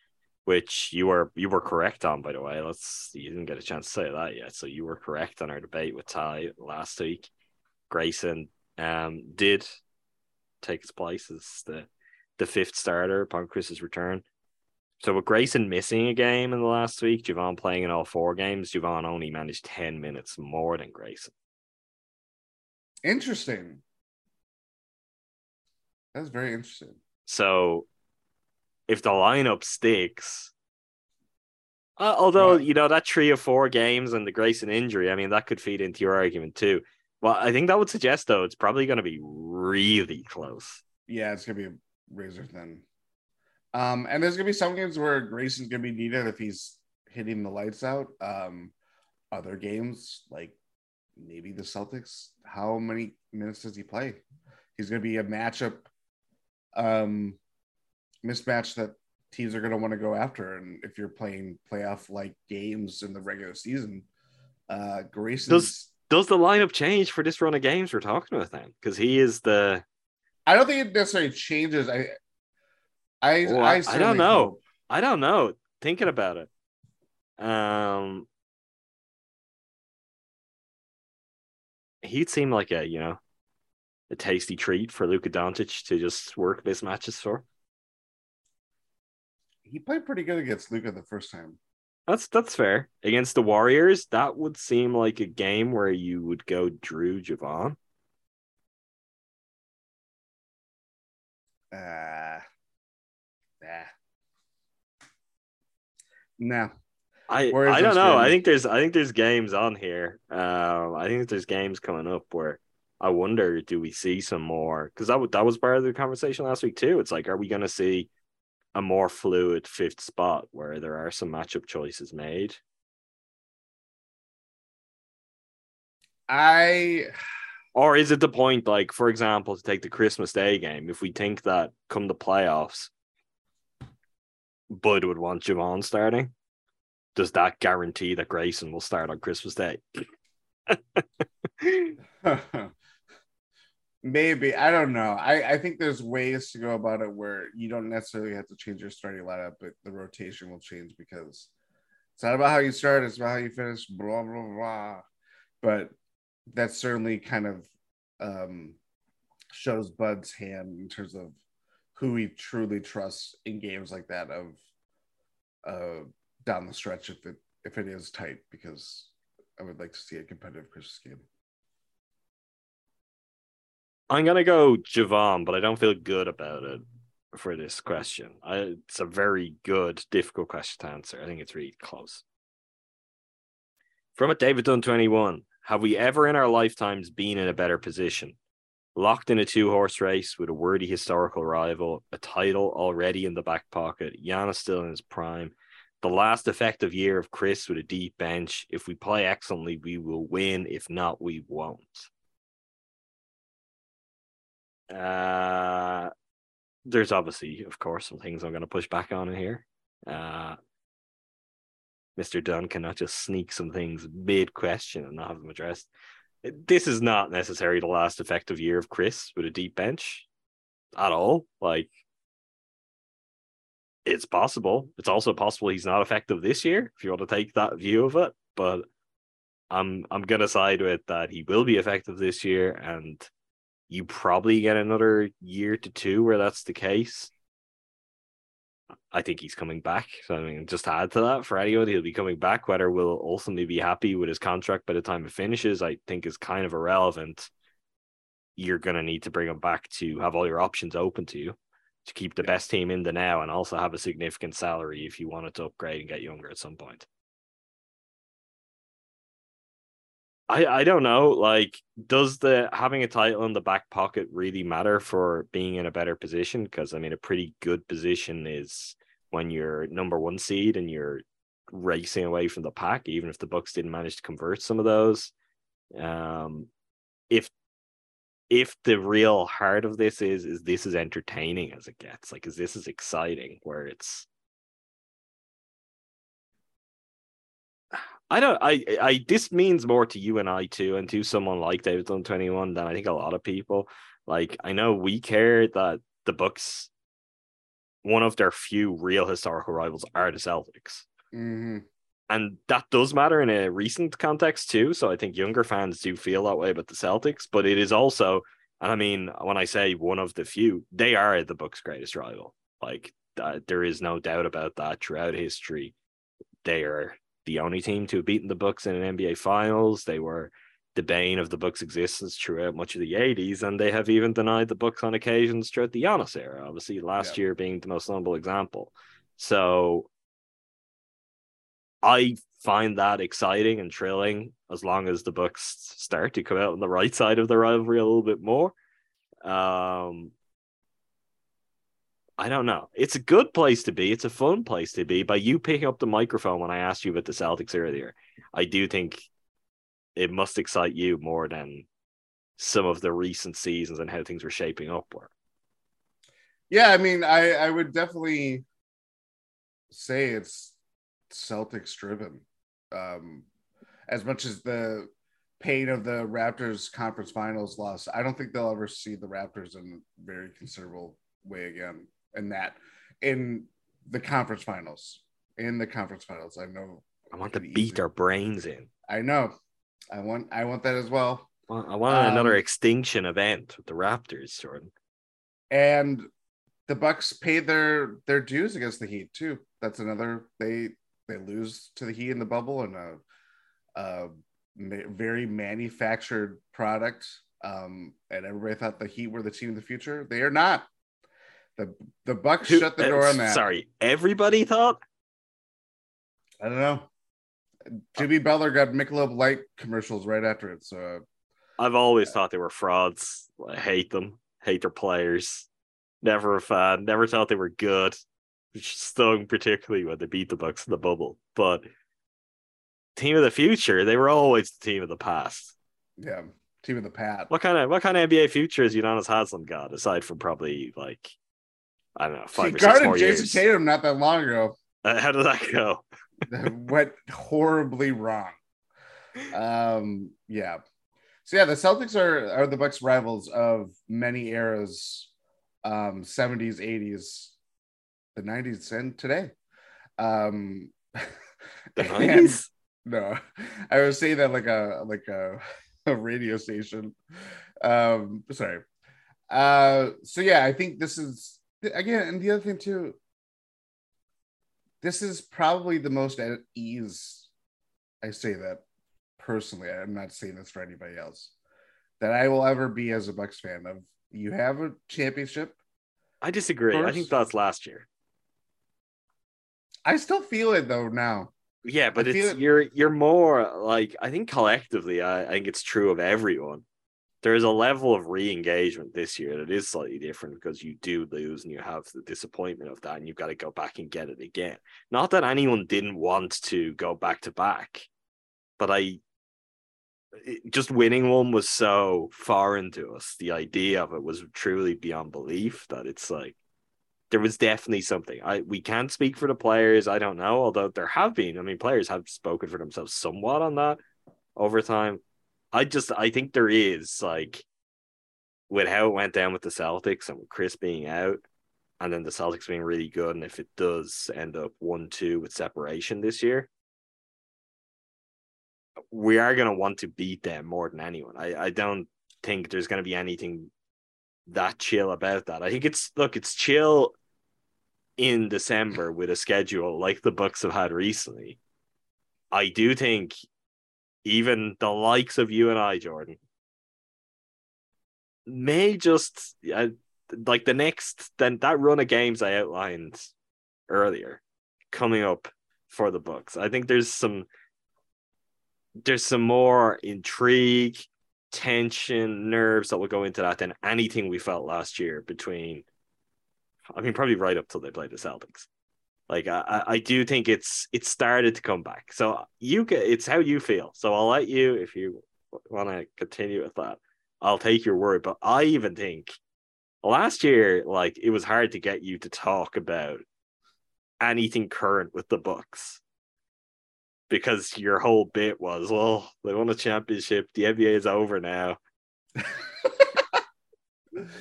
which you were you were correct on, by the way. Let's you didn't get a chance to say that yet. So you were correct on our debate with Ty last week. Grayson um, did. take his place as the the fifth starter upon Chris's return. So with Grayson missing a game in the last week, Javon playing in all four games, Javon only managed ten minutes more than Grayson. Interesting. That's very interesting. So if the lineup sticks, uh, although, yeah. you know, that three or four games and the Grayson injury, I mean, that could feed into your argument too. Well, I think that would suggest, though, it's probably going to be really close. Yeah, it's going to be razor thin. Um, and there's going to be some games where Grayson's going to be needed if he's hitting the lights out. Um, other games, like maybe the Celtics, how many minutes does he play? He's going to be a matchup um, mismatch that teams are going to want to go after. And if you're playing playoff-like games in the regular season, uh, Grayson's... Those- Does the lineup change for this run of games we're talking about then? Because he is the... I don't think it necessarily changes. I I, well, I, I don't know. Hope. I don't know. Thinking about it. Um, he'd seem like a, you know, a tasty treat for Luka Doncic to just work mismatches for. He played pretty good against Luka the first time. That's that's fair. Against the Warriors, that would seem like a game where you would go Drew Javon. Uh, nah. No. I, I don't know. I think there's I think there's games on here. Um, I think there's games coming up where I wonder, do we see some more? Because that, that was part of the conversation last week too. It's like, are we going to see a more fluid fifth spot where there are some matchup choices made? I or is it the point, like, for example, to take the Christmas Day game, if we think that come the playoffs, Bud would want Javon starting, does that guarantee that Grayson will start on Christmas Day? Maybe. I don't know. I, I think there's ways to go about it where you don't necessarily have to change your starting lineup, but the rotation will change because it's not about how you start, it's about how you finish, blah, blah, blah. But that certainly kind of um, shows Bud's hand in terms of who he truly trusts in games like that of uh, down the stretch if it, if it is tight, because I would like to see a competitive Christmas game. I'm going to go Javon, but I don't feel good about it for this question. I, it's a very good, difficult question to answer. I think it's really close. From a David Dunn twenty-one, have we ever in our lifetimes been in a better position? Locked in a two-horse race with a worthy historical rival, a title already in the back pocket, Giannis still in his prime, the last effective year of Chris with a deep bench. If we play excellently, we will win. If not, we won't. Uh, there's obviously, of course, some things I'm going to push back on in here. Uh, Mister Dunn cannot just sneak some things mid-question and not have them addressed. This is not necessarily the last effective year of Chris with a deep bench at all. Like, it's possible. It's also possible he's not effective this year, if you want to take that view of it. But I'm I'm going to side with that he will be effective this year, and you probably get another year to two where that's the case. I think he's coming back. So, I mean, just to add to that, for anyone, he'll be coming back. Whether we'll ultimately be happy with his contract by the time it finishes, I think is kind of irrelevant. You're going to need to bring him back to have all your options open to you, to keep the best team in the now, and also have a significant salary if you wanted to upgrade and get younger at some point. I, I don't know, like, does the having a title in the back pocket really matter for being in a better position? Because, I mean, a pretty good position is when you're number one seed and you're racing away from the pack, even if the Bucks didn't manage to convert some of those. Um, if if the real heart of this is, is this as entertaining as it gets? Like, is this as exciting where it's... I don't, I, I, this means more to you and I too, and to someone like David Dunn twenty-one than I think a lot of people. Like, I know we care that the Bucks, one of their few real historical rivals, are the Celtics. Mm-hmm. And that does matter in a recent context too. So I think younger fans do feel that way about the Celtics, but it is also, and I mean, when I say one of the few, they are the Bucks' greatest rival. Like, uh, there is no doubt about that throughout history. They are the only team to have beaten the Bucks in an N B A Finals. They were the bane of the Bucks' existence throughout much of the eighties, and they have even denied the Bucks on occasions throughout the Giannis era, obviously last yeah. year being the most notable example. So I find that exciting and thrilling, as long as the Bucks start to come out on the right side of the rivalry a little bit more. Um, I don't know. It's a good place to be. It's a fun place to be. By you picking up the microphone when I asked you about the Celtics earlier, I do think it must excite you more than some of the recent seasons and how things were shaping up were. Yeah, I mean, I, I would definitely say it's Celtics driven. Um, as much as the pain of the Raptors conference finals loss, I don't think they'll ever see the Raptors in a very considerable way again. And that in the conference finals, in the conference finals, I know I want to beat easy. Our brains in. I know. I want. I want that as well. well I want um, another extinction event with the Raptors, Jordan. And the Bucks paid their their dues against the Heat too. That's another. They they lose to the Heat in the bubble, and a, a very manufactured product. Um, and everybody thought the Heat were the team of the future. They are not. The the Bucks Who, shut the door uh, on that. Sorry, everybody thought? I don't know. Jimmy uh, Butler got Michelob Light commercials right after it. So I've always uh, thought they were frauds. I hate them. Hate their players. Never a fan. Never thought they were good. Which stung particularly when they beat the Bucks in the bubble. But team of the future, they were always the team of the past. Yeah, team of the past. What kind of what kind of N B A future has Udonis Haslem got, aside from probably like, I don't know, five she or six more years. She guarded Jason Tatum not that long ago. Uh, how did that go? That went horribly wrong. Um, yeah. So, yeah, the Celtics are, are the Bucks' rivals of many eras, um, seventies, eighties, the nineties, and today. Um, the nineties? No. I was saying that like a, like a, a radio station. Um, sorry. Uh, so, yeah, I think this is... Again, and the other thing too, this is probably the most at ease, I say that personally, I'm not saying this for anybody else, that I will ever be as a Bucks fan of. You have a championship. I disagree. First. I think that's last year. I still feel it though now. Yeah, but I it's it. you're you're more like, I think collectively, I, I think it's true of everyone. There is a level of re-engagement this year that is slightly different because you do lose and you have the disappointment of that, and you've got to go back and get it again. Not that anyone didn't want to go back to back, but I it, just winning one was so foreign to us. The idea of it was truly beyond belief that it's like, there was definitely something. I we can't speak for the players. I don't know. Although there have been, I mean, players have spoken for themselves somewhat on that over time. I just, I think there is, like, with how it went down with the Celtics and with Chris being out, and then the Celtics being really good. And if it does end up one two with separation this year, we are going to want to beat them more than anyone. I, I don't think there's going to be anything that chill about that. I think it's, look, it's chill in December with a schedule like the Bucks have had recently. I do think even the likes of you and I, Jordan, may just, uh, like the next, then that run of games I outlined earlier coming up for the Bucks. I think there's some, there's some more intrigue, tension, nerves that will go into that than anything we felt last year between, I mean, probably right up till they played the Celtics. Like, I, I do think it's it started to come back. So you get, it's how you feel. So I'll let you, if you want to continue with that, I'll take your word. But I even think last year, like, it was hard to get you to talk about anything current with the Bucks, because your whole bit was, well, they won a championship. The N B A is over now.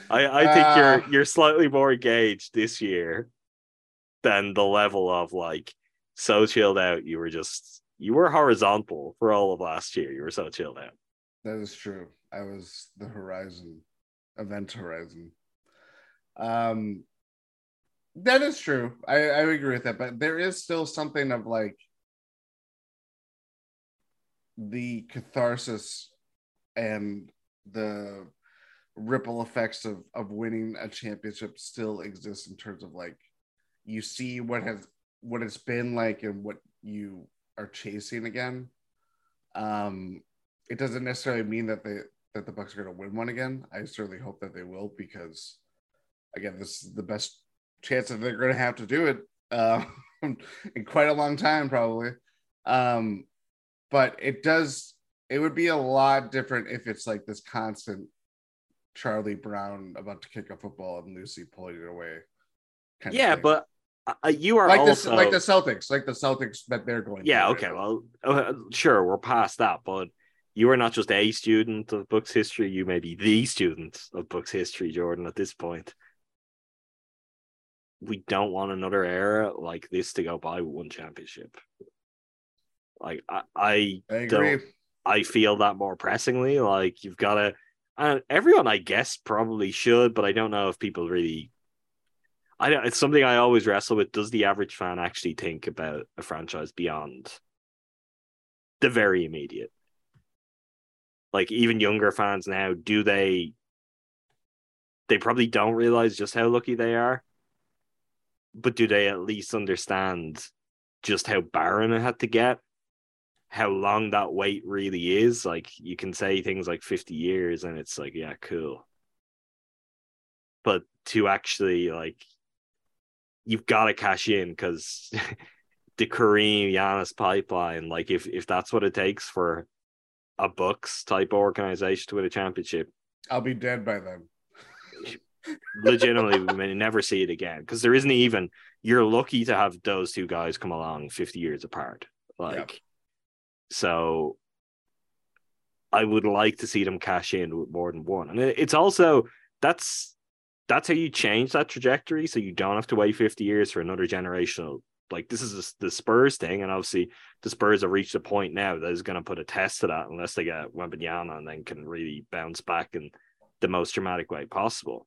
I, I think uh... you're you're slightly more engaged this year than the level of, like, so chilled out. You were just, you were horizontal for all of last year. You were so chilled out. That is true. I was the horizon, event horizon. Um, that is true. I, I agree with that. But there is still something of, like, the catharsis and the ripple effects of, of winning a championship still exist in terms of, like, you see what has what it's been like and what you are chasing again. Um, it doesn't necessarily mean that they that the Bucks are going to win one again. I certainly hope that they will, because again, this is the best chance that they're going to have to do it uh, in quite a long time, probably. Um, but it does. It would be a lot different if it's like this constant Charlie Brown about to kick a football and Lucy pulling it away. Kind yeah, but uh, you are like also... the, like the Celtics, like the Celtics that they're going yeah, to. Yeah, okay, well, uh, sure, we're past that, but you are not just a student of Bucks history, you may be the student of Bucks history, Jordan, at this point. We don't want another era like this to go by with one championship. Like, I, I, I agree. Don't, I feel that more pressingly, like, you've got to... And everyone, I guess, probably should, but I don't know if people really... I don't, it's something I always wrestle with. Does the average fan actually think about a franchise beyond the very immediate? Like, even younger fans now, do they, they probably don't realize just how lucky they are, but do they at least understand just how barren it had to get? How long that wait really is? Like, you can say things like fifty years and it's like, yeah, cool. But to actually, like, you've got to cash in, because the Kareem Giannis pipeline, like, if, if that's what it takes for a Bucks type organization to win a championship, I'll be dead by then. Legitimately, we may never see it again, because there isn't even, you're lucky to have those two guys come along fifty years apart. Like, yep. So I would like to see them cash in with more than one. And it's also, that's, that's how you change that trajectory, so you don't have to wait fifty years for another generational. Like, this is the Spurs thing, and obviously the Spurs have reached a point now that is going to put a test to that unless they get Wembanyama and then can really bounce back in the most dramatic way possible.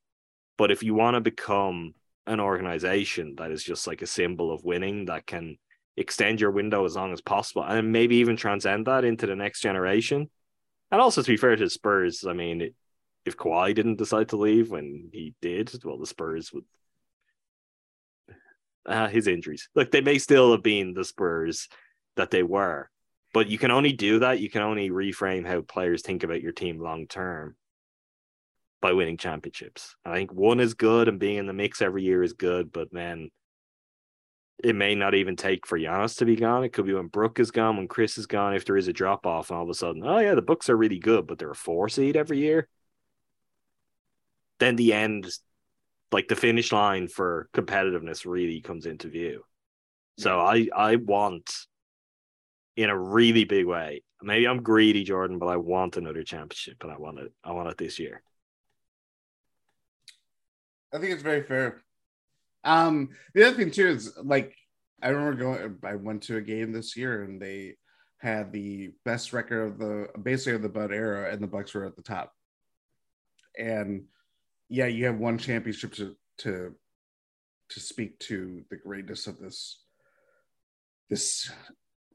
But if you want to become an organization that is just like a symbol of winning, that can extend your window as long as possible and maybe even transcend that into the next generation. And also, to be fair to the Spurs, I mean, it, if Kawhi didn't decide to leave when he did, well, the Spurs would... Uh, his injuries. Look, they may still have been the Spurs that they were, but you can only do that. You can only reframe how players think about your team long-term by winning championships. I think one is good, and being in the mix every year is good, but man, it may not even take for Giannis to be gone. It could be when Brooke is gone, when Chris is gone, if there is a drop-off, and all of a sudden, oh yeah, the Bucks are really good, but they're a four seed every year. Then the end, like the finish line for competitiveness really comes into view. So I, I want, in a really big way, maybe I'm greedy, Jordan, but I want another championship, and I want it. I want it this year. I think it's very fair. Um, the other thing too is, like, I remember going, I went to a game this year and they had the best record of the, basically of the Bud era, and the Bucks were at the top. And yeah, you have one championship to, to, to speak to the greatness of this, this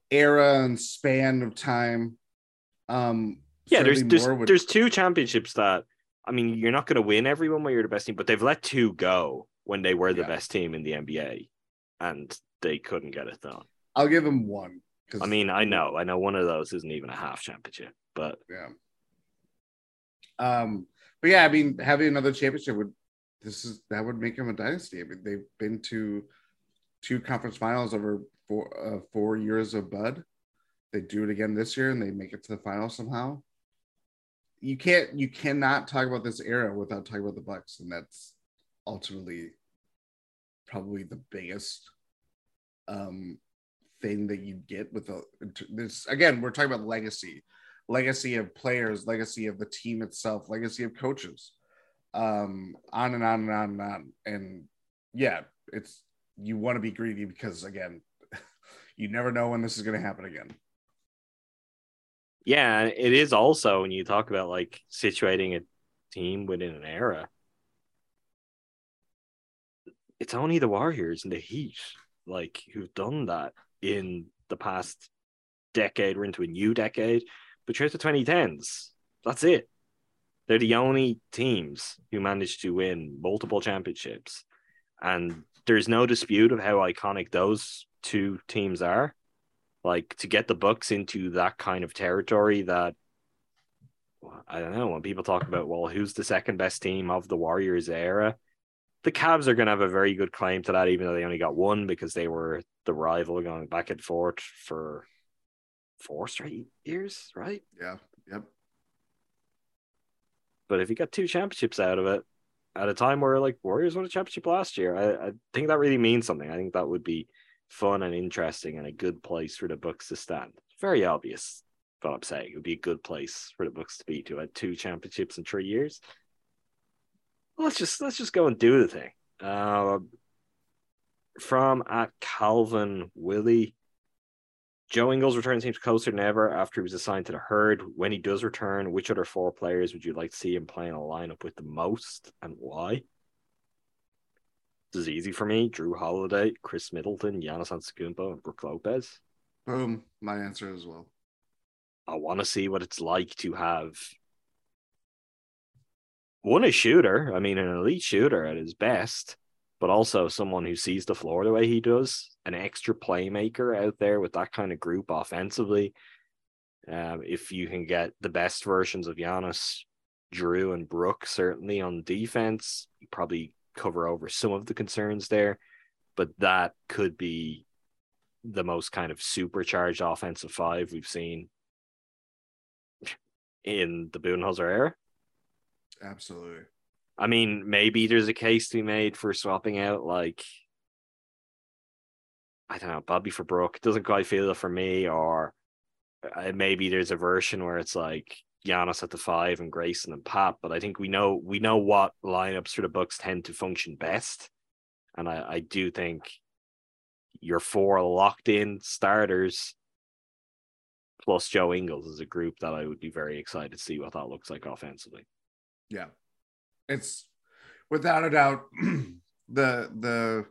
era and span of time. Um, yeah, there's, there's, would... there's two championships that, I mean, you're not going to win every one where you're the best team, but they've let two go when they were the yeah. best team in the N B A and they couldn't get it done. I'll give them one. I mean, I know, I know one of those isn't even a half championship, but yeah. Um, but yeah, I mean, having another championship would, this is, that would make them a dynasty. I mean, they've been to two conference finals over four, uh, four years of Bud. They do it again this year and they make it to the final somehow. You can't, you cannot talk about this era without talking about the Bucks. And that's ultimately probably the biggest, um, thing that you get with a, this. Again, we're talking about legacy, legacy of players, legacy of the team itself, legacy of coaches, um, on and on and on and on. And yeah, it's, you want to be greedy because, again, you never know when this is going to happen again. Yeah, it is also when you talk about, like, situating a team within an era, it's only the Warriors and the Heat, like, who've done that in the past decade. We're into a new decade, but here's the twenty tens. That's it. They're the only teams who managed to win multiple championships, and there's no dispute of how iconic those two teams are. Like, to get the Bucks into that kind of territory that, I don't know, when people talk about, well, who's the second best team of the Warriors era, the Cavs are going to have a very good claim to that, even though they only got one because they were the rival going back and forth for four straight years, right? Yeah, yep. But if you got two championships out of it, at a time where, like, Warriors won a championship last year, I, I think that really means something. I think that would be fun and interesting and a good place for the Bucks to stand. Very obvious what I'm saying. It would be a good place for the Bucks to be, to have two championships in three years. Let's just let's just go and do the thing. Uh, from at Calvin Willie, Joe Ingles return seems closer than ever after he was assigned to the Herd. When he does return, which other four players would you like to see him playing a lineup with the most, and why? This is easy for me. Drew Holiday, Chris Middleton, Giannis Antetokounmpo, and Brooke Lopez. Boom. My answer as well. I want to see what it's like to have one, a shooter. I mean, an elite shooter at his best, but also someone who sees the floor the way he does. An extra playmaker out there with that kind of group offensively. Um, if you can get the best versions of Giannis, Drew, and Brooke, certainly on defense, you probably cover over some of the concerns there, but that could be the most kind of supercharged offensive five we've seen in the Budenholzer era. Absolutely. I mean, maybe there's a case to be made for swapping out, like, I don't know, Bobby for Brooke. It doesn't quite feel it for me. Or maybe there's a version where it's like Giannis at the five and Grayson and Pat, but I think we know we know what lineups for the Bucks tend to function best, and I, I do think your four locked-in starters plus Joe Ingles is a group that I would be very excited to see what that looks like offensively. Yeah, it's without a doubt the the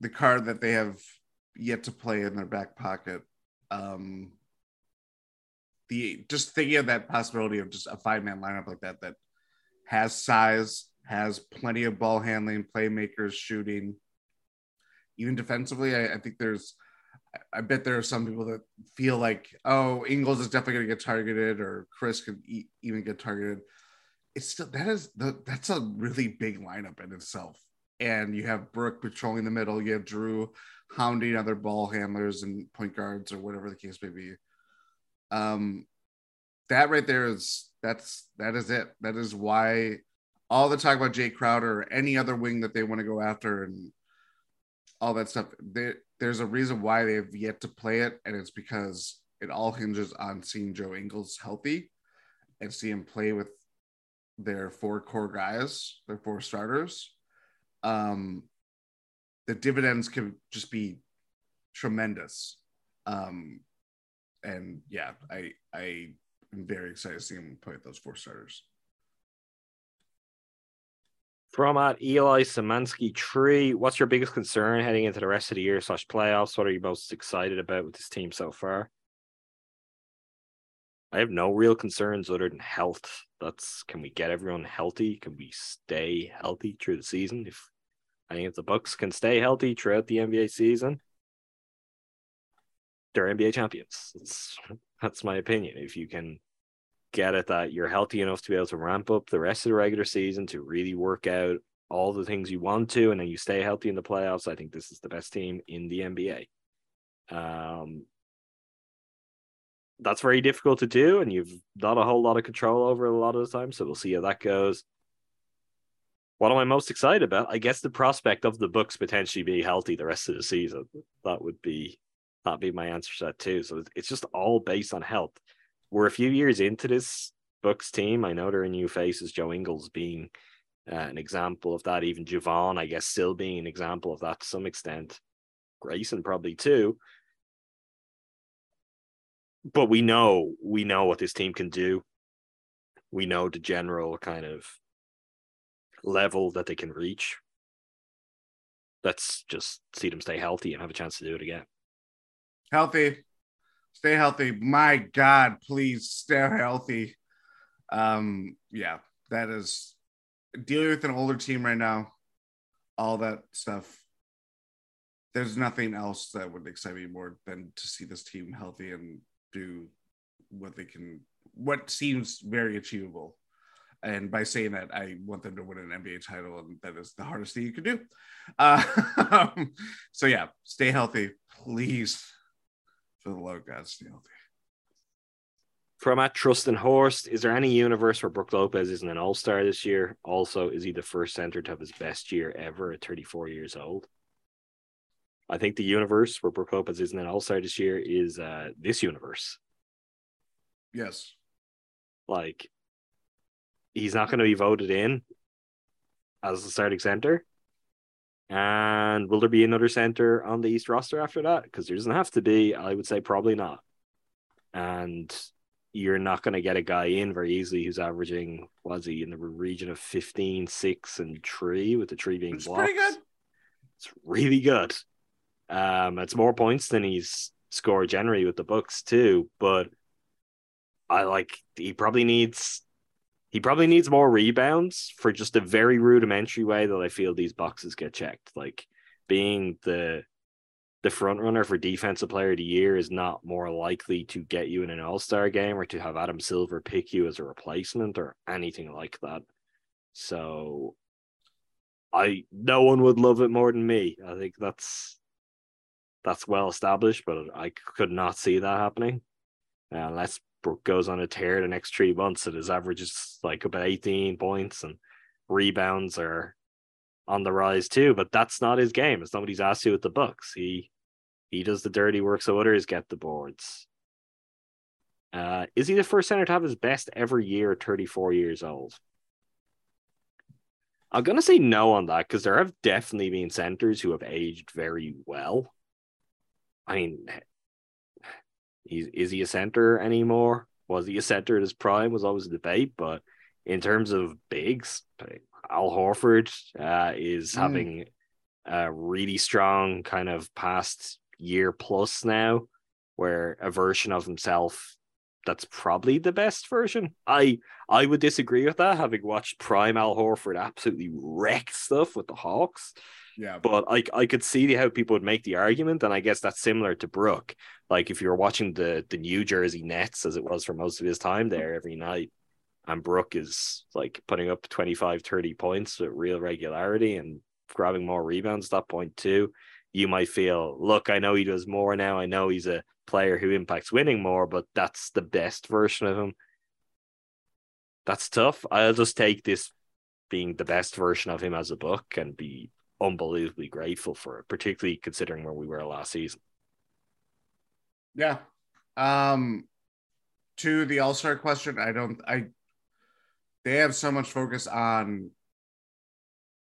the card that they have yet to play in their back pocket. Um, The, just thinking of that possibility of just a five-man lineup like that that has size, has plenty of ball handling, playmakers, shooting, even defensively. I, I think there's, I bet there are some people that feel like, oh, Ingles is definitely going to get targeted, or Chris could e- even get targeted. It's still that is the that's a really big lineup in itself. And you have Brooke patrolling the middle, you have Drew hounding other ball handlers and point guards or whatever the case may be. Um, that right there is, that's, that is it. That is why all the talk about Jay Crowder or any other wing that they want to go after and all that stuff, they, there's a reason why they have yet to play it. And it's because it all hinges on seeing Joe Ingles healthy and see him play with their four core guys, their four starters. Um, the dividends can just be tremendous. Um, and yeah, I I am very excited to see him play with those four starters. From at Eli Szymanski Tree, what's your biggest concern heading into the rest of the year slash playoffs? What are you most excited about with this team so far? I have no real concerns other than health. That's, can we get everyone healthy? Can we stay healthy through the season? If I think if the Bucks can stay healthy throughout the N B A season, they're N B A champions. It's, that's my opinion. If you can get at that, you're healthy enough to be able to ramp up the rest of the regular season to really work out all the things you want to, and then you stay healthy in the playoffs, I think this is the best team in the N B A. Um, that's very difficult to do, and you've not a whole lot of control over a lot of the time, so we'll see how that goes. What am I most excited about? I guess the prospect of the Bucks potentially being healthy the rest of the season. That would be, that'd be my answer to that too. So it's just all based on health. We're a few years into this Bucks team. I know there are new faces, Joe Ingles being uh, an example of that. Even Javon, I guess, still being an example of that to some extent. Grayson probably too. But we know, we know what this team can do. We know the general kind of level that they can reach. Let's just see them stay healthy and have a chance to do it again. Healthy. Stay healthy. My God, please stay healthy. Um, yeah, that is dealing with an older team right now. All that stuff. There's nothing else that would excite me more than to see this team healthy and do what they can, what seems very achievable. And by saying that, I want them to win an N B A title, and that is the hardest thing you can do. Uh, so yeah, stay healthy, please. For the love of God, stay healthy. From at Trust and Horst, is there any universe where Brooke Lopez isn't an all-star this year? Also, is he the first center to have his best year ever at thirty-four years old? I think the universe where Brooke Lopez isn't an all-star this year is uh, this universe. Yes. Like, he's not going to be voted in as the starting center. And will there be another center on the East roster after that? Because there doesn't have to be. I would say probably not. And you're not going to get a guy in very easily who's averaging, was he in the region of fifteen, six, and three, with the three being blocks. It's pretty good. It's really good. Um, it's more points than he's scored generally with the Bucks too. But I like he probably needs. He probably needs more rebounds for just a very rudimentary way that I feel these boxes get checked. Like being the the front runner for defensive player of the year is not more likely to get you in an all-star game or to have Adam Silver pick you as a replacement or anything like that. So I no one would love it more than me. I think that's that's well established, but I could not see that happening unless Brooke goes on a tear the next three months and his average is like about eighteen points and rebounds are on the rise too, but that's not his game. It's nobody's asked you with the Bucks. He he does the dirty work so others get the boards. Uh, is he the first center to have his best ever year at thirty-four years old? I'm going to say no on that because there have definitely been centers who have aged very well. I mean... He's, is he a center anymore? Was he a center at his prime? Was always a debate, but in terms of bigs, Al Horford uh, is mm. having a really strong kind of past year plus now, where a version of himself that's probably the best version. I I would disagree with that, having watched prime Al Horford absolutely wreck stuff with the Hawks. Yeah, but I I could see how people would make the argument, and I guess that's similar to Brooke. Like if you were watching the the New Jersey Nets, as it was for most of his time there every night, and Brooke is like putting up twenty-five, thirty points with real regularity and grabbing more rebounds at that point too, you might feel, look, I know he does more now. I know he's a player who impacts winning more, but that's the best version of him. That's tough. I'll just take this being the best version of him as a book and be unbelievably grateful for it, particularly considering where we were last season. Yeah. Um, to the all-star question, I don't, I, they have so much focus on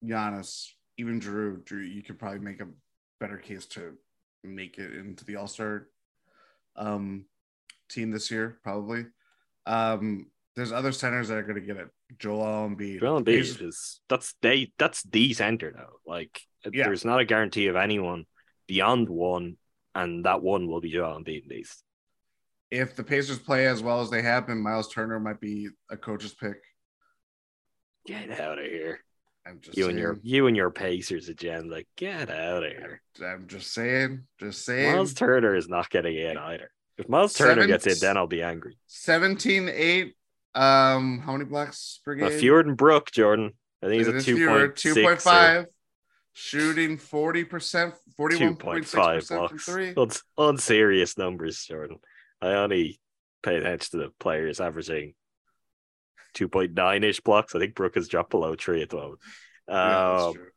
Giannis even Drew, Drew, you could probably make a better case to make it into the All-Star um, team this year, probably. Um, there's other centers that are going to get it. Joel Embiid. Joel Embiid is that's they that's the center though. Like yeah. There's not a guarantee of anyone beyond one, and that one will be Joel Embiid at least. If the Pacers play as well as they have been, Miles Turner might be a coach's pick. Get out of here. I'm just you saying. and your you and your Pacers agenda. Like, get out of here. I'm just saying. Just saying. Miles Turner is not getting in either. If Miles Turner Seven, gets in, then I'll be angry. seventeen eight Um, how many blocks per game? Uh, fewer than Brooke, Jordan. I think he's a two point two point five. Or... Shooting forty percent, forty one point five blocks. Three. It's unserious numbers, Jordan. I only pay attention to the players averaging two point nine ish blocks. I think Brooke has dropped below three at the moment. Um, yeah, that's true.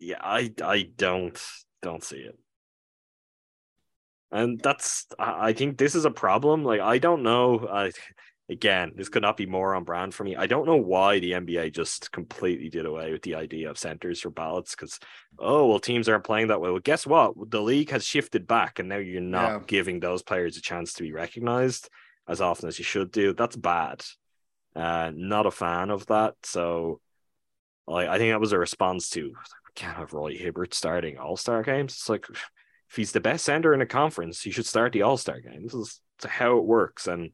yeah I, I don't don't see it. And that's, I think this is a problem. Like, I don't know. I, again, this could not be more on brand for me. I don't know why the N B A just completely did away with the idea of centers for ballots because, oh, well, teams aren't playing that way. Well, guess what? The league has shifted back, and now you're not yeah. giving those players a chance to be recognized as often as you should do. That's bad. Uh, not a fan of that. So like, I think that was a response to, we can't have Roy Hibbert starting all-star games. It's like, if he's the best center in a conference, he should start the All-Star game. This is how it works. And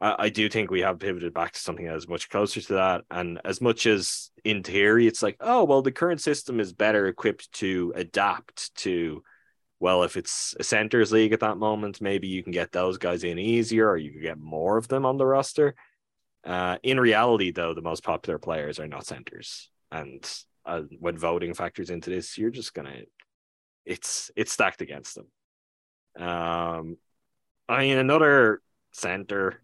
I, I do think we have pivoted back to something that is much closer to that. And as much as in theory, it's like, oh, well, the current system is better equipped to adapt to, well, if it's a centers league at that moment, maybe you can get those guys in easier or you can get more of them on the roster. Uh, in reality, though, the most popular players are not centers. And uh, when voting factors into this, you're just going to... It's it's stacked against them. Um, I mean, another center,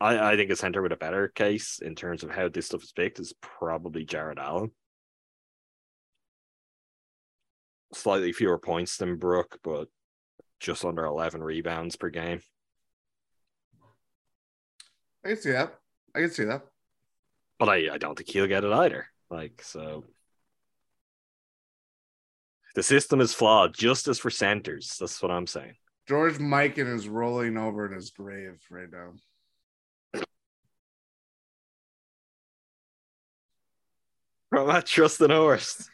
I, I think a center with a better case in terms of how this stuff is picked is probably Jared Allen. Slightly fewer points than Brooke, but just under eleven rebounds per game. I can see that. I can see that. But I, I don't think he'll get it either. Like, so... The system is flawed, just as for centers. That's what I'm saying. George Mikan is rolling over in his grave right now. I'm not trusting Horst.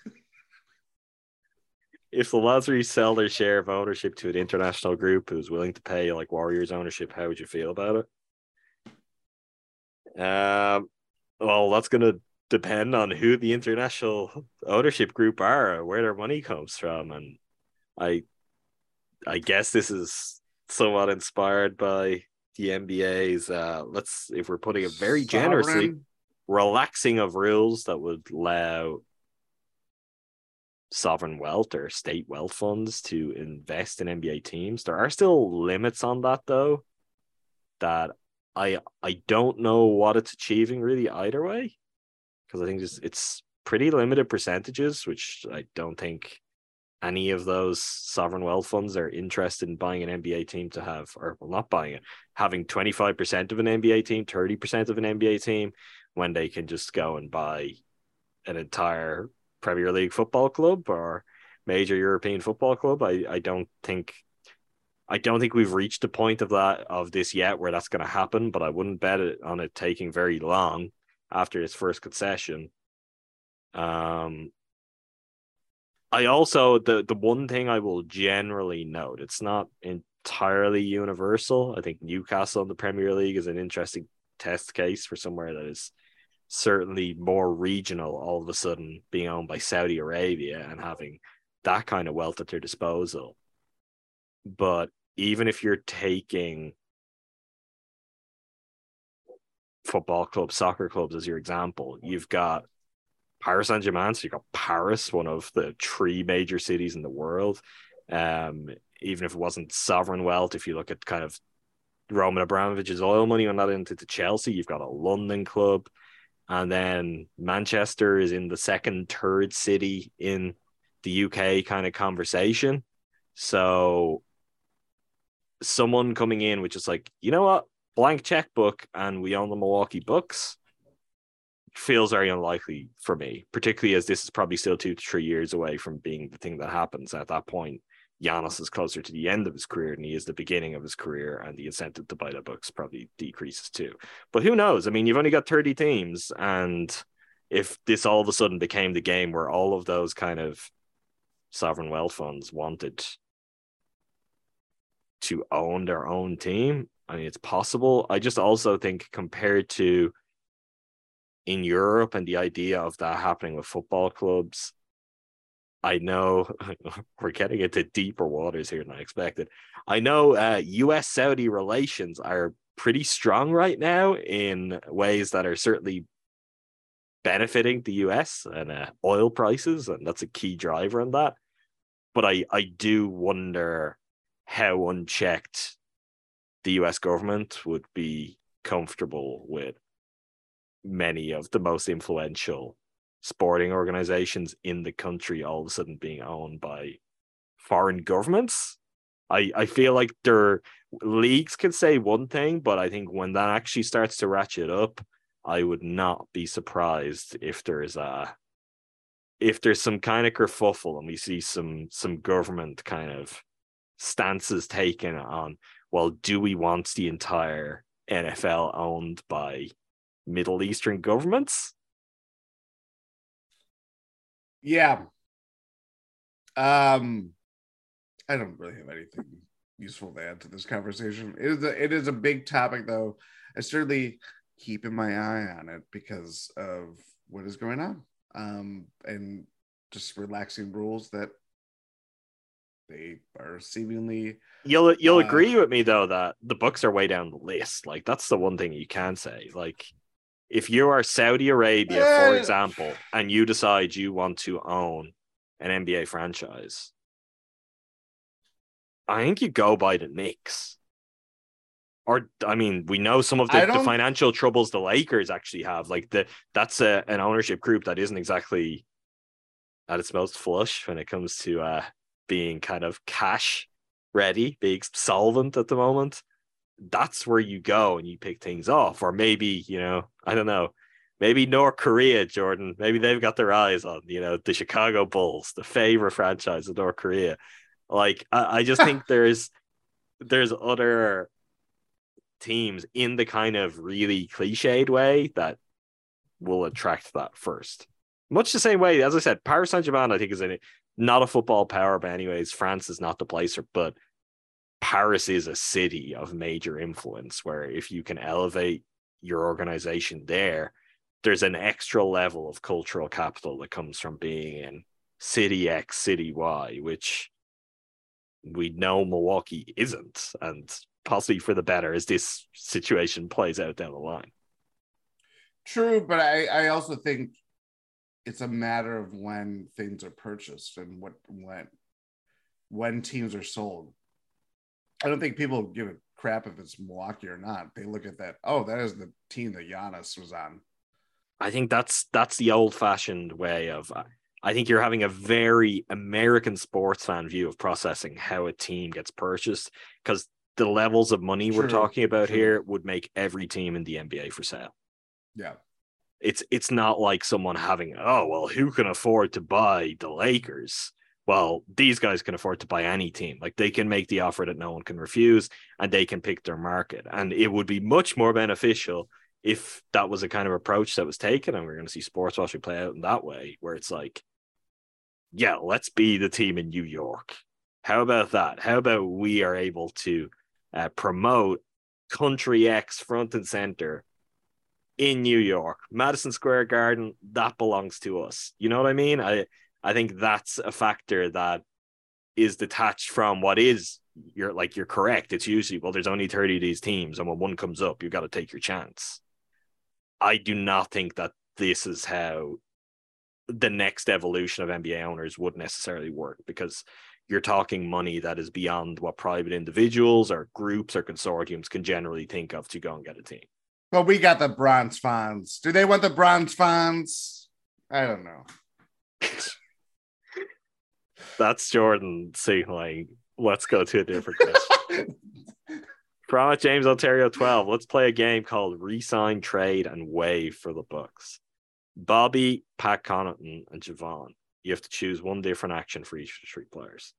If the Lazarus sell their share of ownership to an international group who's willing to pay like Warriors ownership, how would you feel about it? Um, well, that's going to depend on who the international ownership group are, where their money comes from. And I I guess this is somewhat inspired by the N B A's uh let's if we're putting it very generously Sovereign. relaxing of rules that would allow sovereign wealth or state wealth funds to invest in N B A teams. There are still limits on that though that I I don't know what it's achieving really either way. Because I think it's, it's pretty limited percentages, which I don't think any of those sovereign wealth funds are interested in buying an N B A team to have, or well, not buying it, having twenty-five percent of an N B A team, thirty percent of an N B A team, when they can just go and buy an entire Premier League football club or major European football club. I, I don't think I don't think we've reached the point of that of this yet where that's going to happen, but I wouldn't bet it on it taking very long. After his first concession. Um, I also, the, the one thing I will generally note, it's not entirely universal. I think Newcastle in the Premier League is an interesting test case for somewhere that is certainly more regional all of a sudden being owned by Saudi Arabia and having that kind of wealth at their disposal. But even if you're taking football clubs, soccer clubs as your example, you've got Paris Saint-Germain, so you've got Paris, one of the three major cities in the world. Um, even if it wasn't sovereign wealth, if you look at kind of Roman Abramovich's oil money on that into Chelsea, you've got a London club. And then Manchester is in the second, third city in the U K kind of conversation. So someone coming in, which is like, you know what? blank checkbook and we own the Milwaukee Bucks feels very unlikely for me, particularly as this is probably still two to three years away from being the thing that happens. At that point, Giannis is closer to the end of his career than he is the beginning of his career, and the incentive to buy the Bucks probably decreases too. But who knows? I mean, you've only got thirty teams, and if this all of a sudden became the game where all of those kind of sovereign wealth funds wanted to own their own team, I mean, it's possible. I just also think compared to in Europe and the idea of that happening with football clubs, I know we're getting into deeper waters here than I expected. I know uh, U S Saudi relations are pretty strong right now in ways that are certainly benefiting the U S and uh, oil prices, and that's a key driver in that. But I, I do wonder how unchecked the U S government would be comfortable with many of the most influential sporting organizations in the country all of a sudden being owned by foreign governments. I, I feel like their leagues can say one thing, but I think when that actually starts to ratchet up, I would not be surprised if there is a if there's some kind of kerfuffle and we see some some government kind of stances taken on, well, do we want the entire N F L owned by Middle Eastern governments? Yeah. Um, I don't really have anything useful to add to this conversation. It is a, it is a big topic, though. I certainly keep my eye on it because of what is going on, um, and just relaxing rules that they are seemingly. You'll you'll uh, agree with me though that the Bucks are way down the list. Like that's the one thing you can say. Like, if you are Saudi Arabia, uh, for example, and you decide you want to own an N B A franchise, I think you go by the Knicks. Or, I mean, we know some of the, the financial troubles the Lakers actually have. Like, the that's a, an ownership group that isn't exactly at its most flush when it comes to uh, being kind of cash ready, being solvent at the moment. That's where you go and you pick things off. Or maybe, you know, I don't know, maybe North Korea, Jordan, maybe they've got their eyes on, you know, the Chicago Bulls, the favorite franchise of North Korea. Like, I, I just think there's there's other teams in the kind of really cliched way that will attract that first. Much the same way, as I said, Paris Saint-Germain, I think, is in it. Not a football power, but anyways, France is not the place, or, but Paris is a city of major influence where if you can elevate your organization there, there's an extra level of cultural capital that comes from being in city X, city Y, which we know Milwaukee isn't, and possibly for the better as this situation plays out down the line. True, but I, I also think it's a matter of when things are purchased and what when when teams are sold. I don't think people give a crap if it's Milwaukee or not. They look at that, oh, that is the team that Giannis was on. I think that's that's the old-fashioned way of... I think you're having a very American sports fan view of processing how a team gets purchased, because the levels of money sure. we're talking about sure. here would make every team in the N B A for sale. Yeah. It's, it's not like someone having, oh, well, who can afford to buy the Lakers? Well, these guys can afford to buy any team. Like, they can make the offer that no one can refuse, and they can pick their market. And it would be much more beneficial if that was a kind of approach that was taken. And we're going to see sports watching play out in that way, where it's like, yeah, let's be the team in New York. How about that? How about we are able to uh, promote Country X front and center in New York, Madison Square Garden, that belongs to us. You know what I mean? I, I think that's a factor that is detached from what is, you're like, you're correct. It's usually, well, there's only thirty of these teams, and when one comes up, you've got to take your chance. I do not think that this is how the next evolution of N B A owners would necessarily work, because you're talking money that is beyond what private individuals or groups or consortiums can generally think of to go and get a team. But we got the bronze fans. Do they want the bronze fans? I don't know. That's Jordan signaling, let's go to a different question. Toronto James Ontario twelve. Let's play a game called Resign, Trade, and Waive for the Bucks. Bobby, Pat Connaughton, and Javon. You have to choose one different action for each of the three players.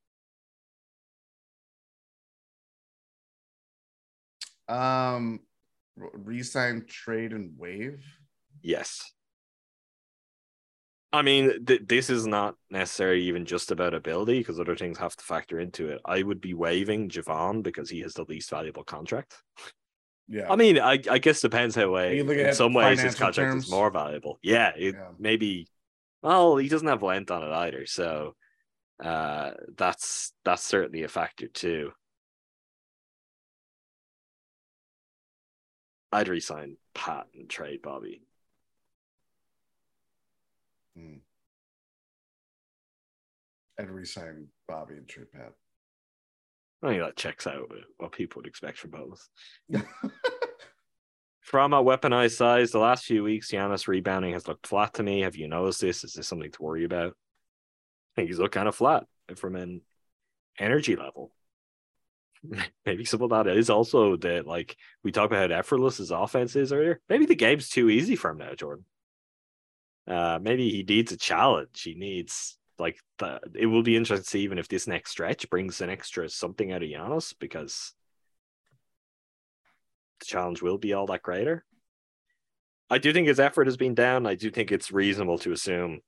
Um, resign, trade, and waive? Yes. I mean, th- this is not necessarily even just about ability because other things have to factor into it. I would be waiving Javon because he has the least valuable contract. Yeah. I mean, I, I guess it depends how way. In some ways, his contract terms. Is more valuable. Yeah, it yeah. maybe. Well, he doesn't have length on it either, so uh, that's that's certainly a factor too. I'd resign Pat and trade Bobby. Hmm. I'd resign Bobby and trade Pat. I think that checks out what people would expect from both. From a weaponized size, the last few weeks, Giannis rebounding has looked flat to me. Have you noticed this? Is this something to worry about? I think he's looked kind of flat from an energy level. Maybe some of that is also that, like, we talked about how effortless his offense is earlier. Maybe the game's too easy for him now, Jordan. Uh, maybe he needs a challenge. He needs... Like, the, it will be interesting to see even if this next stretch brings an extra something out of Giannis because the challenge will be all that greater. I do think his effort has been down. I do think it's reasonable to assume,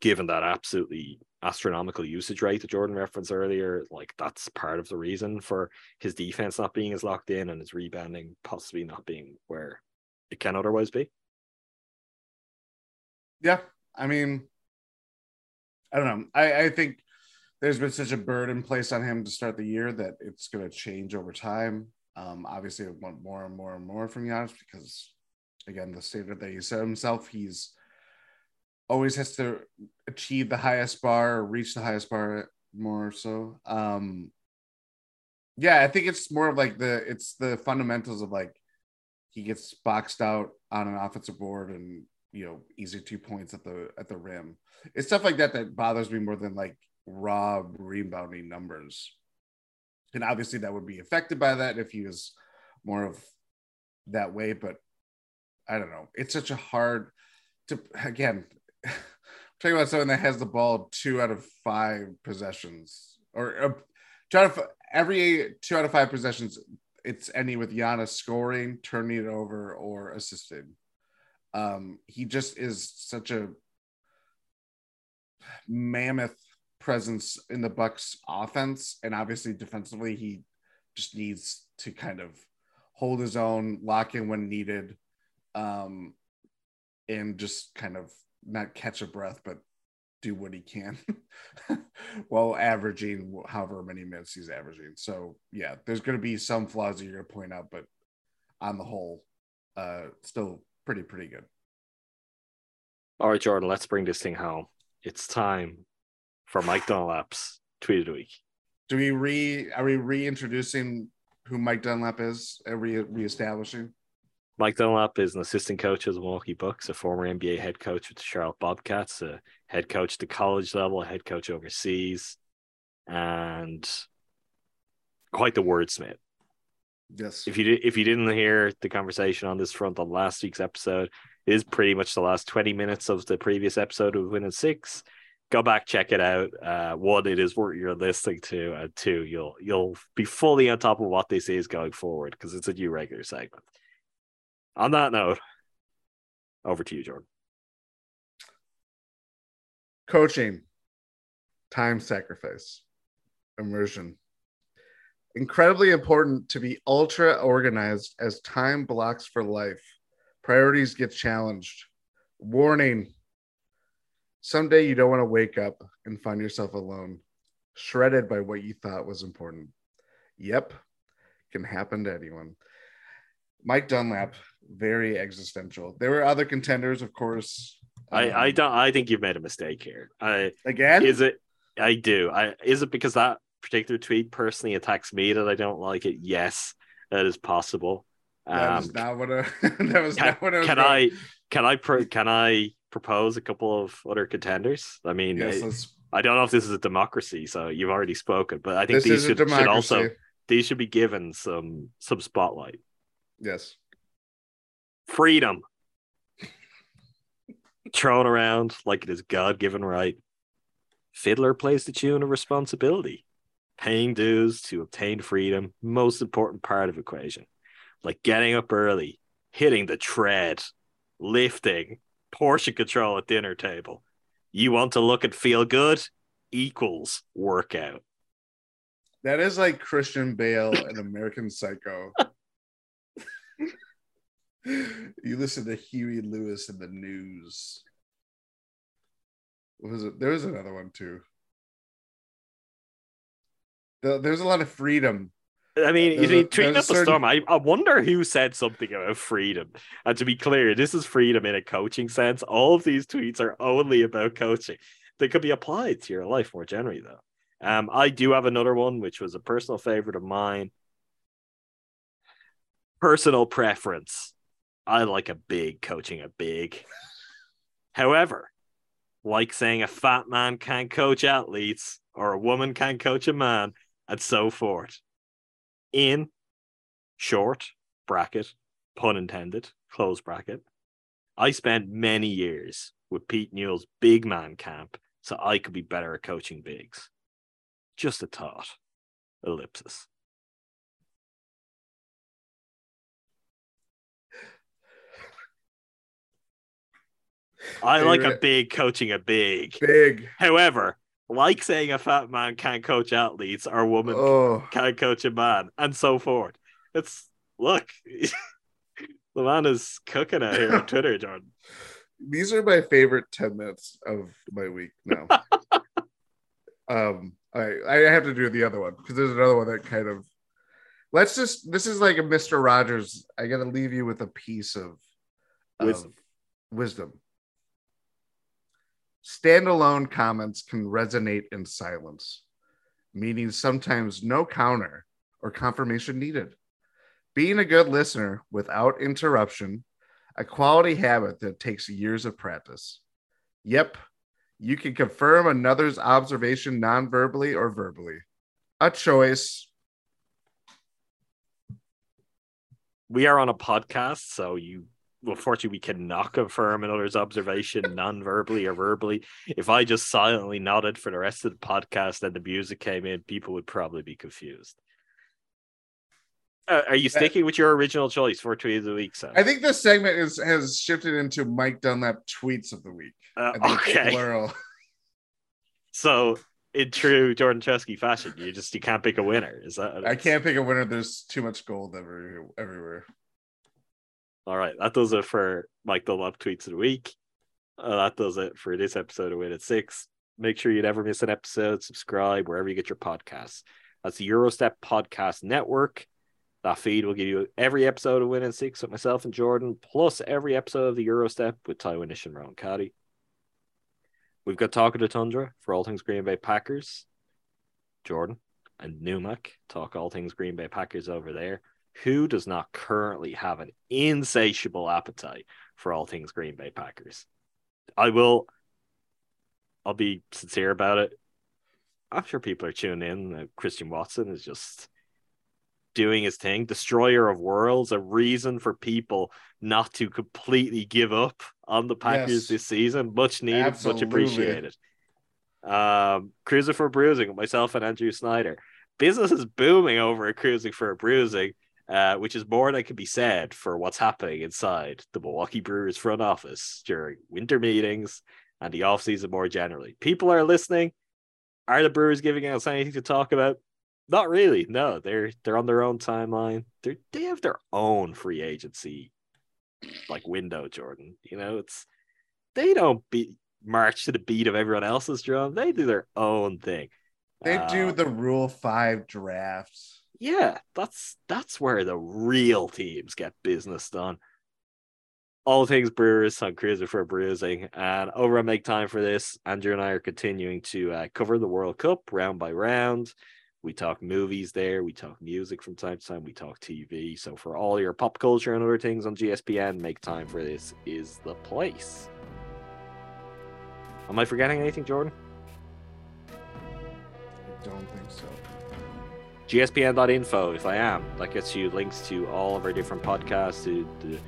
given that absolutely astronomical usage rate that Jordan referenced earlier, like that's part of the reason for his defense not being as locked in and his rebounding possibly not being where it can otherwise be. Yeah, I mean... I don't know. I, I think there's been such a burden placed on him to start the year that it's going to change over time. Um, obviously, I want more and more and more from Giannis because, again, the statement that he said himself, he's always has to achieve the highest bar or reach the highest bar more so. Um, yeah, I think it's more of like the it's the fundamentals of like he gets boxed out on an offensive board and, you know, easy two points at the at the rim. It's stuff like that that bothers me more than like raw rebounding numbers. And obviously that would be affected by that if he was more of that way. But I don't know. It's such a hard to, again, I'm talking about someone that has the ball two out of five possessions or uh, two out of, every two out of five possessions. It's any with Giannis scoring, turning it over, or assisting. Um, he just is such a mammoth presence in the Bucks offense. And obviously defensively, he just needs to kind of hold his own, lock in when needed, um, and just kind of not catch a breath, but do what he can while averaging however many minutes he's averaging. So yeah, there's going to be some flaws that you're going to point out, but on the whole, uh, still Pretty, pretty good. All right, Jordan, let's bring this thing home. It's time for Mike Dunlap's Tweet of the Week. Do we re, are we reintroducing who Mike Dunlap is? Are we reestablishing? Mike Dunlap is an assistant coach of the Milwaukee Bucks, a former N B A head coach with the Charlotte Bobcats, a head coach at the college level, a head coach overseas, and quite the wordsmith. Yes. If you did, if you didn't hear the conversation on this front on last week's episode, it is pretty much the last twenty minutes of the previous episode of Win and Six. Go back, check it out. Uh, one, it is worth your listening to, and two, you'll you'll be fully on top of what this is going forward because it's a new regular segment. On that note, over to you, Jordan. Coaching, time sacrifice, immersion. Incredibly important to be ultra organized as time blocks for life. Priorities get challenged. Warning. Someday you don't want to wake up and find yourself alone, shredded by what you thought was important. Yep. Can happen to anyone. Mike Dunlap, very existential. There were other contenders, of course. I, um, I don't I think you've made a mistake here. I again is it I do. I is it because that particular tweet personally attacks me that I don't like it? Yes, that is possible. Um, that was not what I, that was can, not what I was can doing. I can I pro, can I propose a couple of other contenders? I mean, yes, I, I don't know if this is a democracy, so you've already spoken, but I think these should, should also they should be given some some spotlight. Yes. Freedom. Thrown around like it is God-given right. Fiddler plays the tune of responsibility. Paying dues to obtain freedom, most important part of equation. Like getting up early, hitting the tread, lifting, portion control at dinner table. You want to look and feel good? Equals workout. That is like Christian Bale and American Psycho. You listen to Huey Lewis in the news. What was it? There was another one too. There's a lot of freedom. I mean, there's you mean, treating up a certain... storm. I, I wonder who said something about freedom. And to be clear, this is freedom in a coaching sense. All of these tweets are only about coaching. They could be applied to your life more generally, though. Um, I do have another one, which was a personal favorite of mine. Personal preference. I like a big coaching a big. However, like saying a fat man can't coach athletes or a woman can't coach a man, and so forth. In short, bracket, pun intended, close bracket, I spent many years with Pete Newell's big man camp so I could be better at coaching bigs. Just a thought. Ellipsis. I like a big coaching a big. Big. However, like saying a fat man can't coach athletes or a woman oh. can't coach a man, and so forth. It's, look, the man is cooking out here on Twitter, Jordan. These are my favorite ten minutes of my week now. um, I, I have to do the other one because there's another one that kind of, let's just, this is like a Mister Rogers. I got to leave you with a piece of, of wisdom. wisdom. Standalone comments can resonate in silence, meaning sometimes no counter or confirmation needed. Being a good listener without interruption, a quality habit that takes years of practice. Yep, you can confirm another's observation non-verbally or verbally. A choice. We are on a podcast, so you... Well, fortunately, we cannot confirm another's observation non-verbally or verbally. If I just silently nodded for the rest of the podcast and the music came in, people would probably be confused. Uh, are you sticking with your original choice for tweets of the week, Sam? I think this segment is has shifted into Mike Dunlap tweets of the week. Uh, okay. Plural. So, in true Jordan Tresky fashion, you just you can't pick a winner. Is that? I can't pick a winner. There's too much gold every, everywhere. All right, that does it for Mike Dunlap Tweets of the Week. Uh, that does it for this episode of Win at Six. Make sure you never miss an episode. Subscribe wherever you get your podcasts. That's the Eurostep Podcast Network. That feed will give you every episode of Win at Six with myself and Jordan, plus every episode of the Eurostep with Tywinish and Ron Caddy. We've got Talk of the Tundra for all things Green Bay Packers. Jordan and Numac talk all things Green Bay Packers over there. Who does not currently have an insatiable appetite for all things Green Bay Packers? I will, I'll be sincere about it. I'm sure people are tuning in. Christian Watson is just doing his thing. Destroyer of worlds, a reason for people not to completely give up on the Packers yes, this season. Much needed, absolutely. Much appreciated. Um, Cruising for Bruising, myself and Andrew Snyder. Business is booming over at Cruising for Bruising. Uh, which is more than can be said for what's happening inside the Milwaukee Brewers front office during winter meetings and the offseason more generally. People are listening. Are the Brewers giving us anything to talk about? Not really. No, they're they're on their own timeline. They they have their own free agency like window, Jordan. You know, it's they don't be march to the beat of everyone else's drum. They do their own thing. They uh, do the Rule Five drafts. Yeah, that's that's where the real teams get business done. All things Brewers on Cruising for Bruising. And over at Make Time for This, Andrew and I are continuing to uh, cover the World Cup round by round. We talk movies there. We talk music from time to time. We talk T V. So for all your pop culture and other things on G S P N, Make Time for This is the place. Am I forgetting anything, Jordan? I don't think so. G S P N dot info, if I am, that gets you links to all of our different podcasts, to the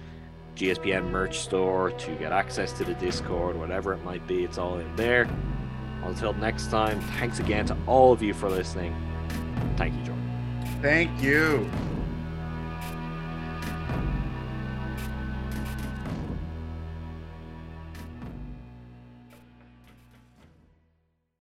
G S P N merch store, to get access to the Discord, whatever it might be. It's all in there. Until next time, thanks again to all of you for listening. Thank you, Jordan. Thank you.